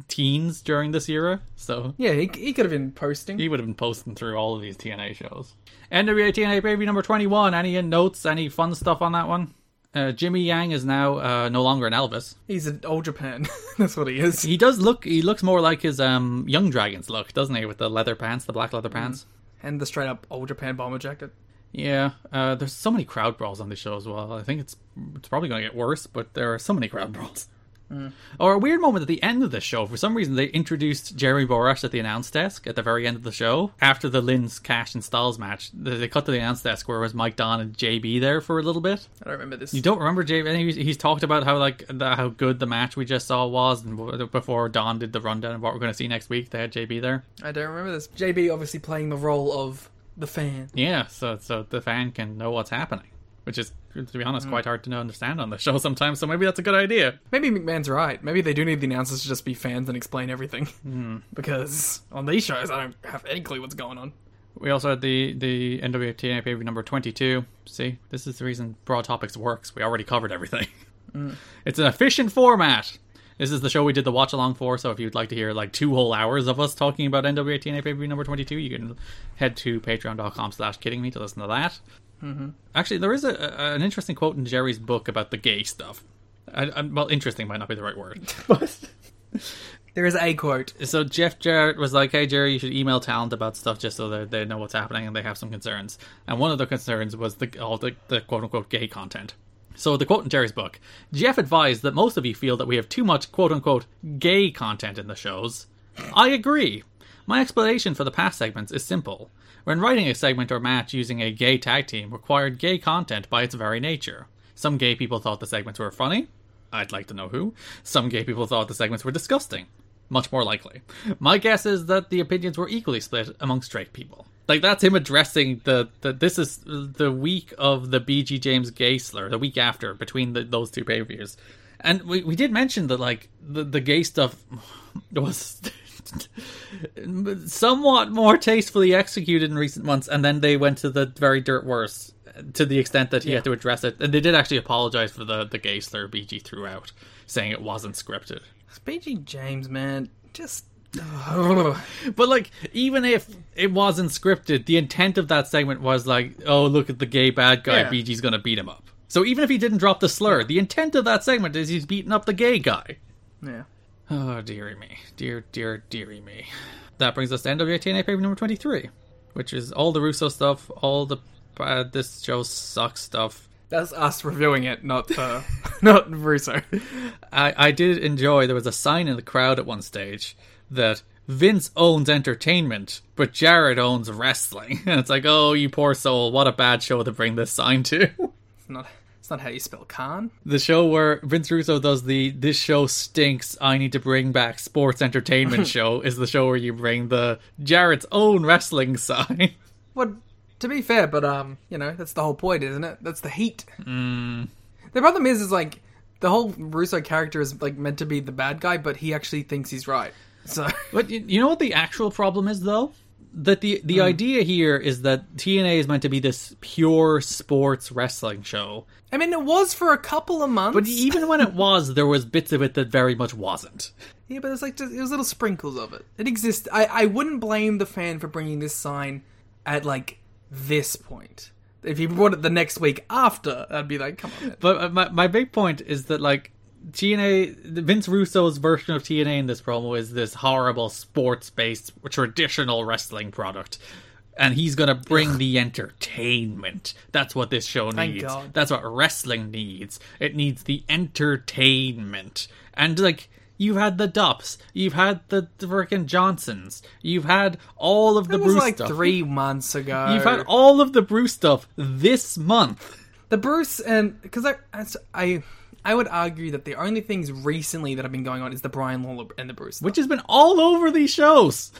teens during this era. So yeah, he could have been posting. He would have been posting through all of these TNA shows. NWA TNA Baby number 21. Any notes? Any fun stuff on that one? Jimmy Yang is now no longer an Elvis. He's an old Japan. That's what he is. He looks more like his Young Dragons look, doesn't he? With the leather pants, the black leather pants. And the straight up old Japan bomber jacket. Yeah. There's so many crowd brawls on this show as well. I think it's probably going to get worse, but there are so many crowd brawls. Or a weird moment at the end of the show. For some reason, they introduced Jeremy Borash at the announce desk at the very end of the show. After the Lynn's, Cash, and Styles match, they cut to the announce desk where it was Mike Don and JB there for a little bit. I don't remember this. You don't remember JB? He's talked about how good the match we just saw was, and before Don did the rundown of what we're going to see next week, they had JB there. I don't remember this. JB obviously playing the role of the fan. Yeah, so the fan can know what's happening, which is, to be honest, quite hard to understand on the show sometimes, so maybe that's a good idea. Maybe McMahon's right. Maybe they do need the announcers to just be fans and explain everything. Because on these shows, I don't have any clue what's going on. We also had the NWA TNA pay-per-view number 22. See, this is the reason Broad Topics works. We already covered everything. It's an efficient format. This is the show we did the watch-along for, so if you'd like to hear like 2 whole hours of us talking about NWA TNA pay-per-view number 22, you can head to patreon.com/kiddingme to listen to that. Actually, there is an interesting quote in Jerry's book about the gay stuff. Well, interesting might not be the right word. But there is a quote. So Jeff Jarrett was like, hey, Jerry, you should email talent about stuff just so that they know what's happening and they have some concerns. And one of the concerns was all the quote-unquote gay content. So the quote in Jerry's book, Jeff advised that most of you feel that we have too much quote-unquote gay content in the shows. I agree. My explanation for the past segments is simple. When writing a segment or match using a gay tag team required gay content by its very nature. Some gay people thought the segments were funny. I'd like to know who. Some gay people thought the segments were disgusting. Much more likely. My guess is that the opinions were equally split among straight people. Like, that's him addressing this is the week of the BG James gay slur, the week after, between those 2 pay-per-views. And we did mention that, like, the gay stuff was... somewhat more tastefully executed in recent months, and then they went to the very dirt worse to the extent that he had to address it. And they did actually apologize for the gay slur BG throughout, saying it wasn't scripted. It's BG James, man, just... But like, even if it wasn't scripted, the intent of that segment was like, oh, look at the gay bad guy, BG's gonna beat him up. So even if he didn't drop the slur, the intent of that segment is he's beating up the gay guy. Yeah. Oh, dearie me. Dear, dear, dearie me. That brings us to NWA TNA pay-per-view number 23, which is all the Russo stuff, all the this show sucks stuff. That's us reviewing it, not Russo. I did enjoy, there was a sign in the crowd at one stage that Vince owns entertainment, but Jarrett owns wrestling. And it's like, oh, you poor soul, what a bad show to bring this sign to. It's not how you spell Khan. The show where Vince Russo does this show stinks, I need to bring back sports entertainment show is the show where you bring the Jarrett's own wrestling sign. Well, to be fair, but, you know, that's the whole point, isn't it? That's the heat. The problem is like, the whole Russo character is, like, meant to be the bad guy, but he actually thinks he's right. So, but you know what the actual problem is, though? that the idea here is that TNA is meant to be this pure sports wrestling show. I mean, it was for a couple of months. But even when it was, there was bits of it that very much wasn't. Yeah, but it's like just, it was little sprinkles of it. It exists. I wouldn't blame the fan for bringing this sign at like this point. If he brought it the next week after, I'd be like, come on, man. But my big point is that like TNA, Vince Russo's version of TNA in this promo is this horrible sports-based traditional wrestling product, and he's gonna bring the entertainment. That's what this show needs. That's what wrestling needs. It needs the entertainment. And like, you've had the Dupps, you've had the freaking Johnsons, you've had all of the Bruce stuff. It was like 3 months ago. You've had all of the Bruce stuff this month. The Bruce and... because I would argue that the only things recently that have been going on is the Brian Lawler and the Bruce stuff. Which has been all over these shows.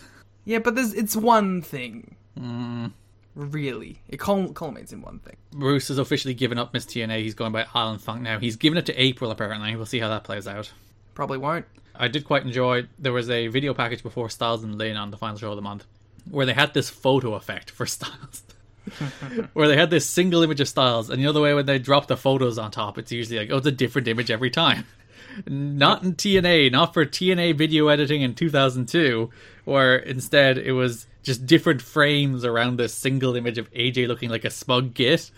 Yeah, but it's one thing. Really. It culminates in one thing. Bruce has officially given up Miss TNA. He's going by Alan Funk now. He's given it to April, apparently. We'll see how that plays out. Probably won't. I did quite enjoy... there was a video package before Styles and Lynn on the final show of the month where they had this photo effect for Styles. Where they had this single image of Styles, and you know the way when they drop the photos on top, it's usually like, oh, it's a different image every time. Not in TNA, not for TNA video editing in 2002, where instead it was just different frames around this single image of AJ looking like a smug git.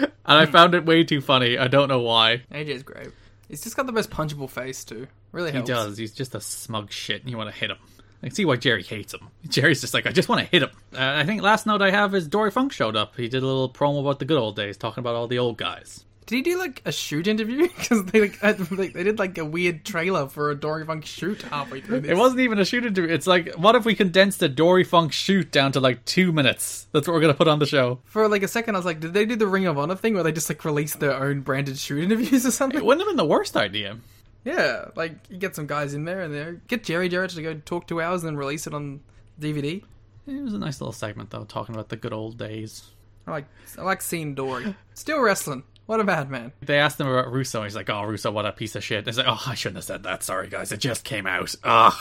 And I found it way too funny. I don't know why. AJ's great. He's just got the most punchable face too. Really helps. He does. He's just a smug shit and you want to hit him. I can see why Jerry hates him. Jerry's just like, I just want to hit him. I think last note I have is Dory Funk showed up. He did a little promo about the good old days, talking about all the old guys. Did he do, like, a shoot interview? Because they did, like, a weird trailer for a Dory Funk shoot halfway through this. It wasn't even a shoot interview. It's like, what if we condensed the Dory Funk shoot down to, like, 2 minutes? That's what we're going to put on the show. For, like, a second, I was like, did they do the Ring of Honor thing where they just, like, released their own branded shoot interviews or something? It wouldn't have been the worst idea. Yeah, like, you get some guys in there and get Jerry Jarrett to go talk 2 hours and then release it on DVD. It was a nice little segment, though, talking about the good old days. I like seeing Dory. Still wrestling. What a bad man. They asked him about Russo, and he's like, oh, Russo, what a piece of shit. He's like, oh, I shouldn't have said that. Sorry, guys. It just came out. Ugh.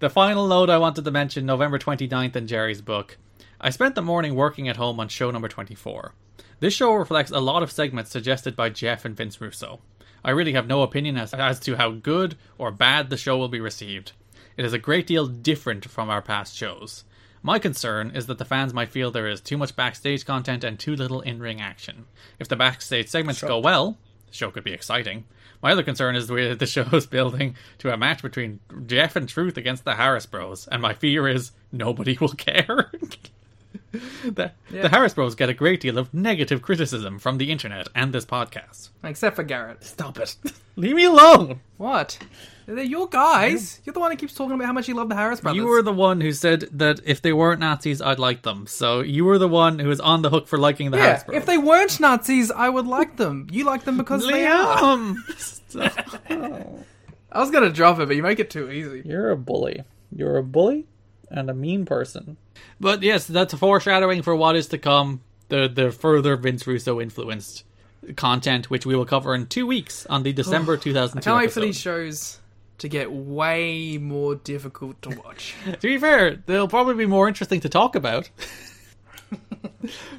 The final note I wanted to mention, November 29th in Jerry's book. I spent the morning working at home on show number 24. This show reflects a lot of segments suggested by Jeff and Vince Russo. I really have no opinion as to how good or bad the show will be received. It is a great deal different from our past shows. My concern is that the fans might feel there is too much backstage content and too little in-ring action. If the backstage segments go well, the show could be exciting. My other concern is that the show is building to a match between Jeff and Truth against the Harris Bros, and my fear is nobody will care. The Harris Bros get a great deal of negative criticism from the internet and this podcast. Except for Garrett. Stop it. Leave me alone. What? They're your guys. You're the one who keeps talking about how much you love the Harris Brothers. You were the one who said that if they weren't Nazis, I'd like them. So you were the one who was on the hook for liking the Harris Brothers. If they weren't Nazis, I would like them. You like them because they are. Stop. I was going to drop it, but you make it too easy. You're a bully. You're a bully and a mean person. But yes, that's a foreshadowing for what is to come, the further Vince Russo influenced content, which we will cover in 2 weeks on the December 2002 episode. I can't wait for these shows to get way more difficult to watch. To be fair, they'll probably be more interesting to talk about.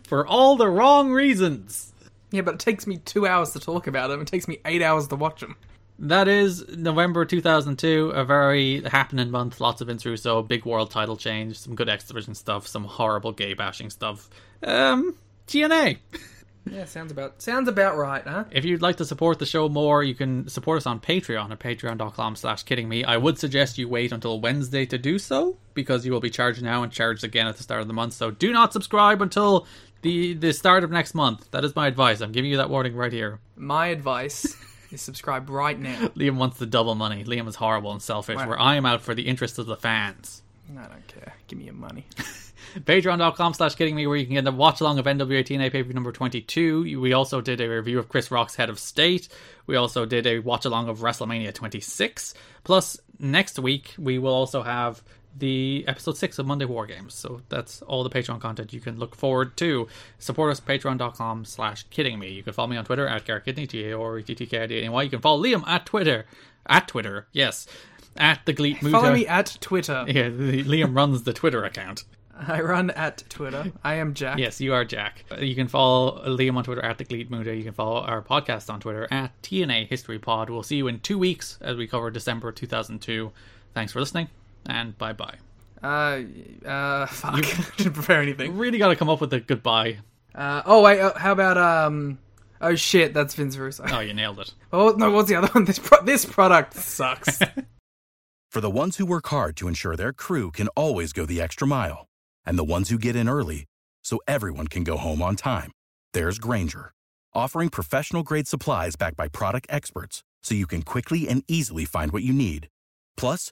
For all the wrong reasons. Yeah, but it takes me 2 hours to talk about them. It takes me 8 hours to watch them. That is November 2002, a very happening month. Lots of Vince Russo, big world title change, some good X-Division stuff, some horrible gay bashing stuff. TNA. Yeah, sounds about right, huh? If you'd like to support the show more, you can support us on Patreon at patreon.com/kiddingme. I would suggest you wait until Wednesday to do so, because you will be charged now and charged again at the start of the month. So do not subscribe until the start of next month. That is my advice. I'm giving you that warning right here. My advice... subscribe right now. Liam wants the double money. Liam is horrible and selfish. Where I am out for the interest of the fans. I don't care. Give me your money. Patreon.com/kiddingme, where you can get the watch along of NWA TNA pay-per-view number 22. We also did a review of Chris Rock's Head of State. We also did a watch along of WrestleMania 26. Plus, next week we will also have the episode 6 of Monday War Games. So that's all the Patreon content you can look forward to. Support us at patreon.com/kiddingme. You can follow me on Twitter at GarrettKidney, TAORETTKIDNY. You can follow Liam at Twitter. Yes. At the Gleet Muto. Follow me at Twitter. Yeah, Liam runs the Twitter account. I run at Twitter. I am Jack. Yes, you are Jack. You can follow Liam on Twitter at the Gleet Muto. You can follow our podcast on Twitter at TNA History Pod. We'll see you in 2 weeks as we cover December 2002. Thanks for listening, and bye-bye. Fuck. Didn't prepare anything. Really got to come up with a goodbye. How about, oh shit, that's Vince Russo. Oh, you nailed it. Oh, no, what's the other one? This product sucks. For the ones who work hard to ensure their crew can always go the extra mile, and the ones who get in early so everyone can go home on time, there's Grainger, offering professional-grade supplies backed by product experts so you can quickly and easily find what you need. Plus,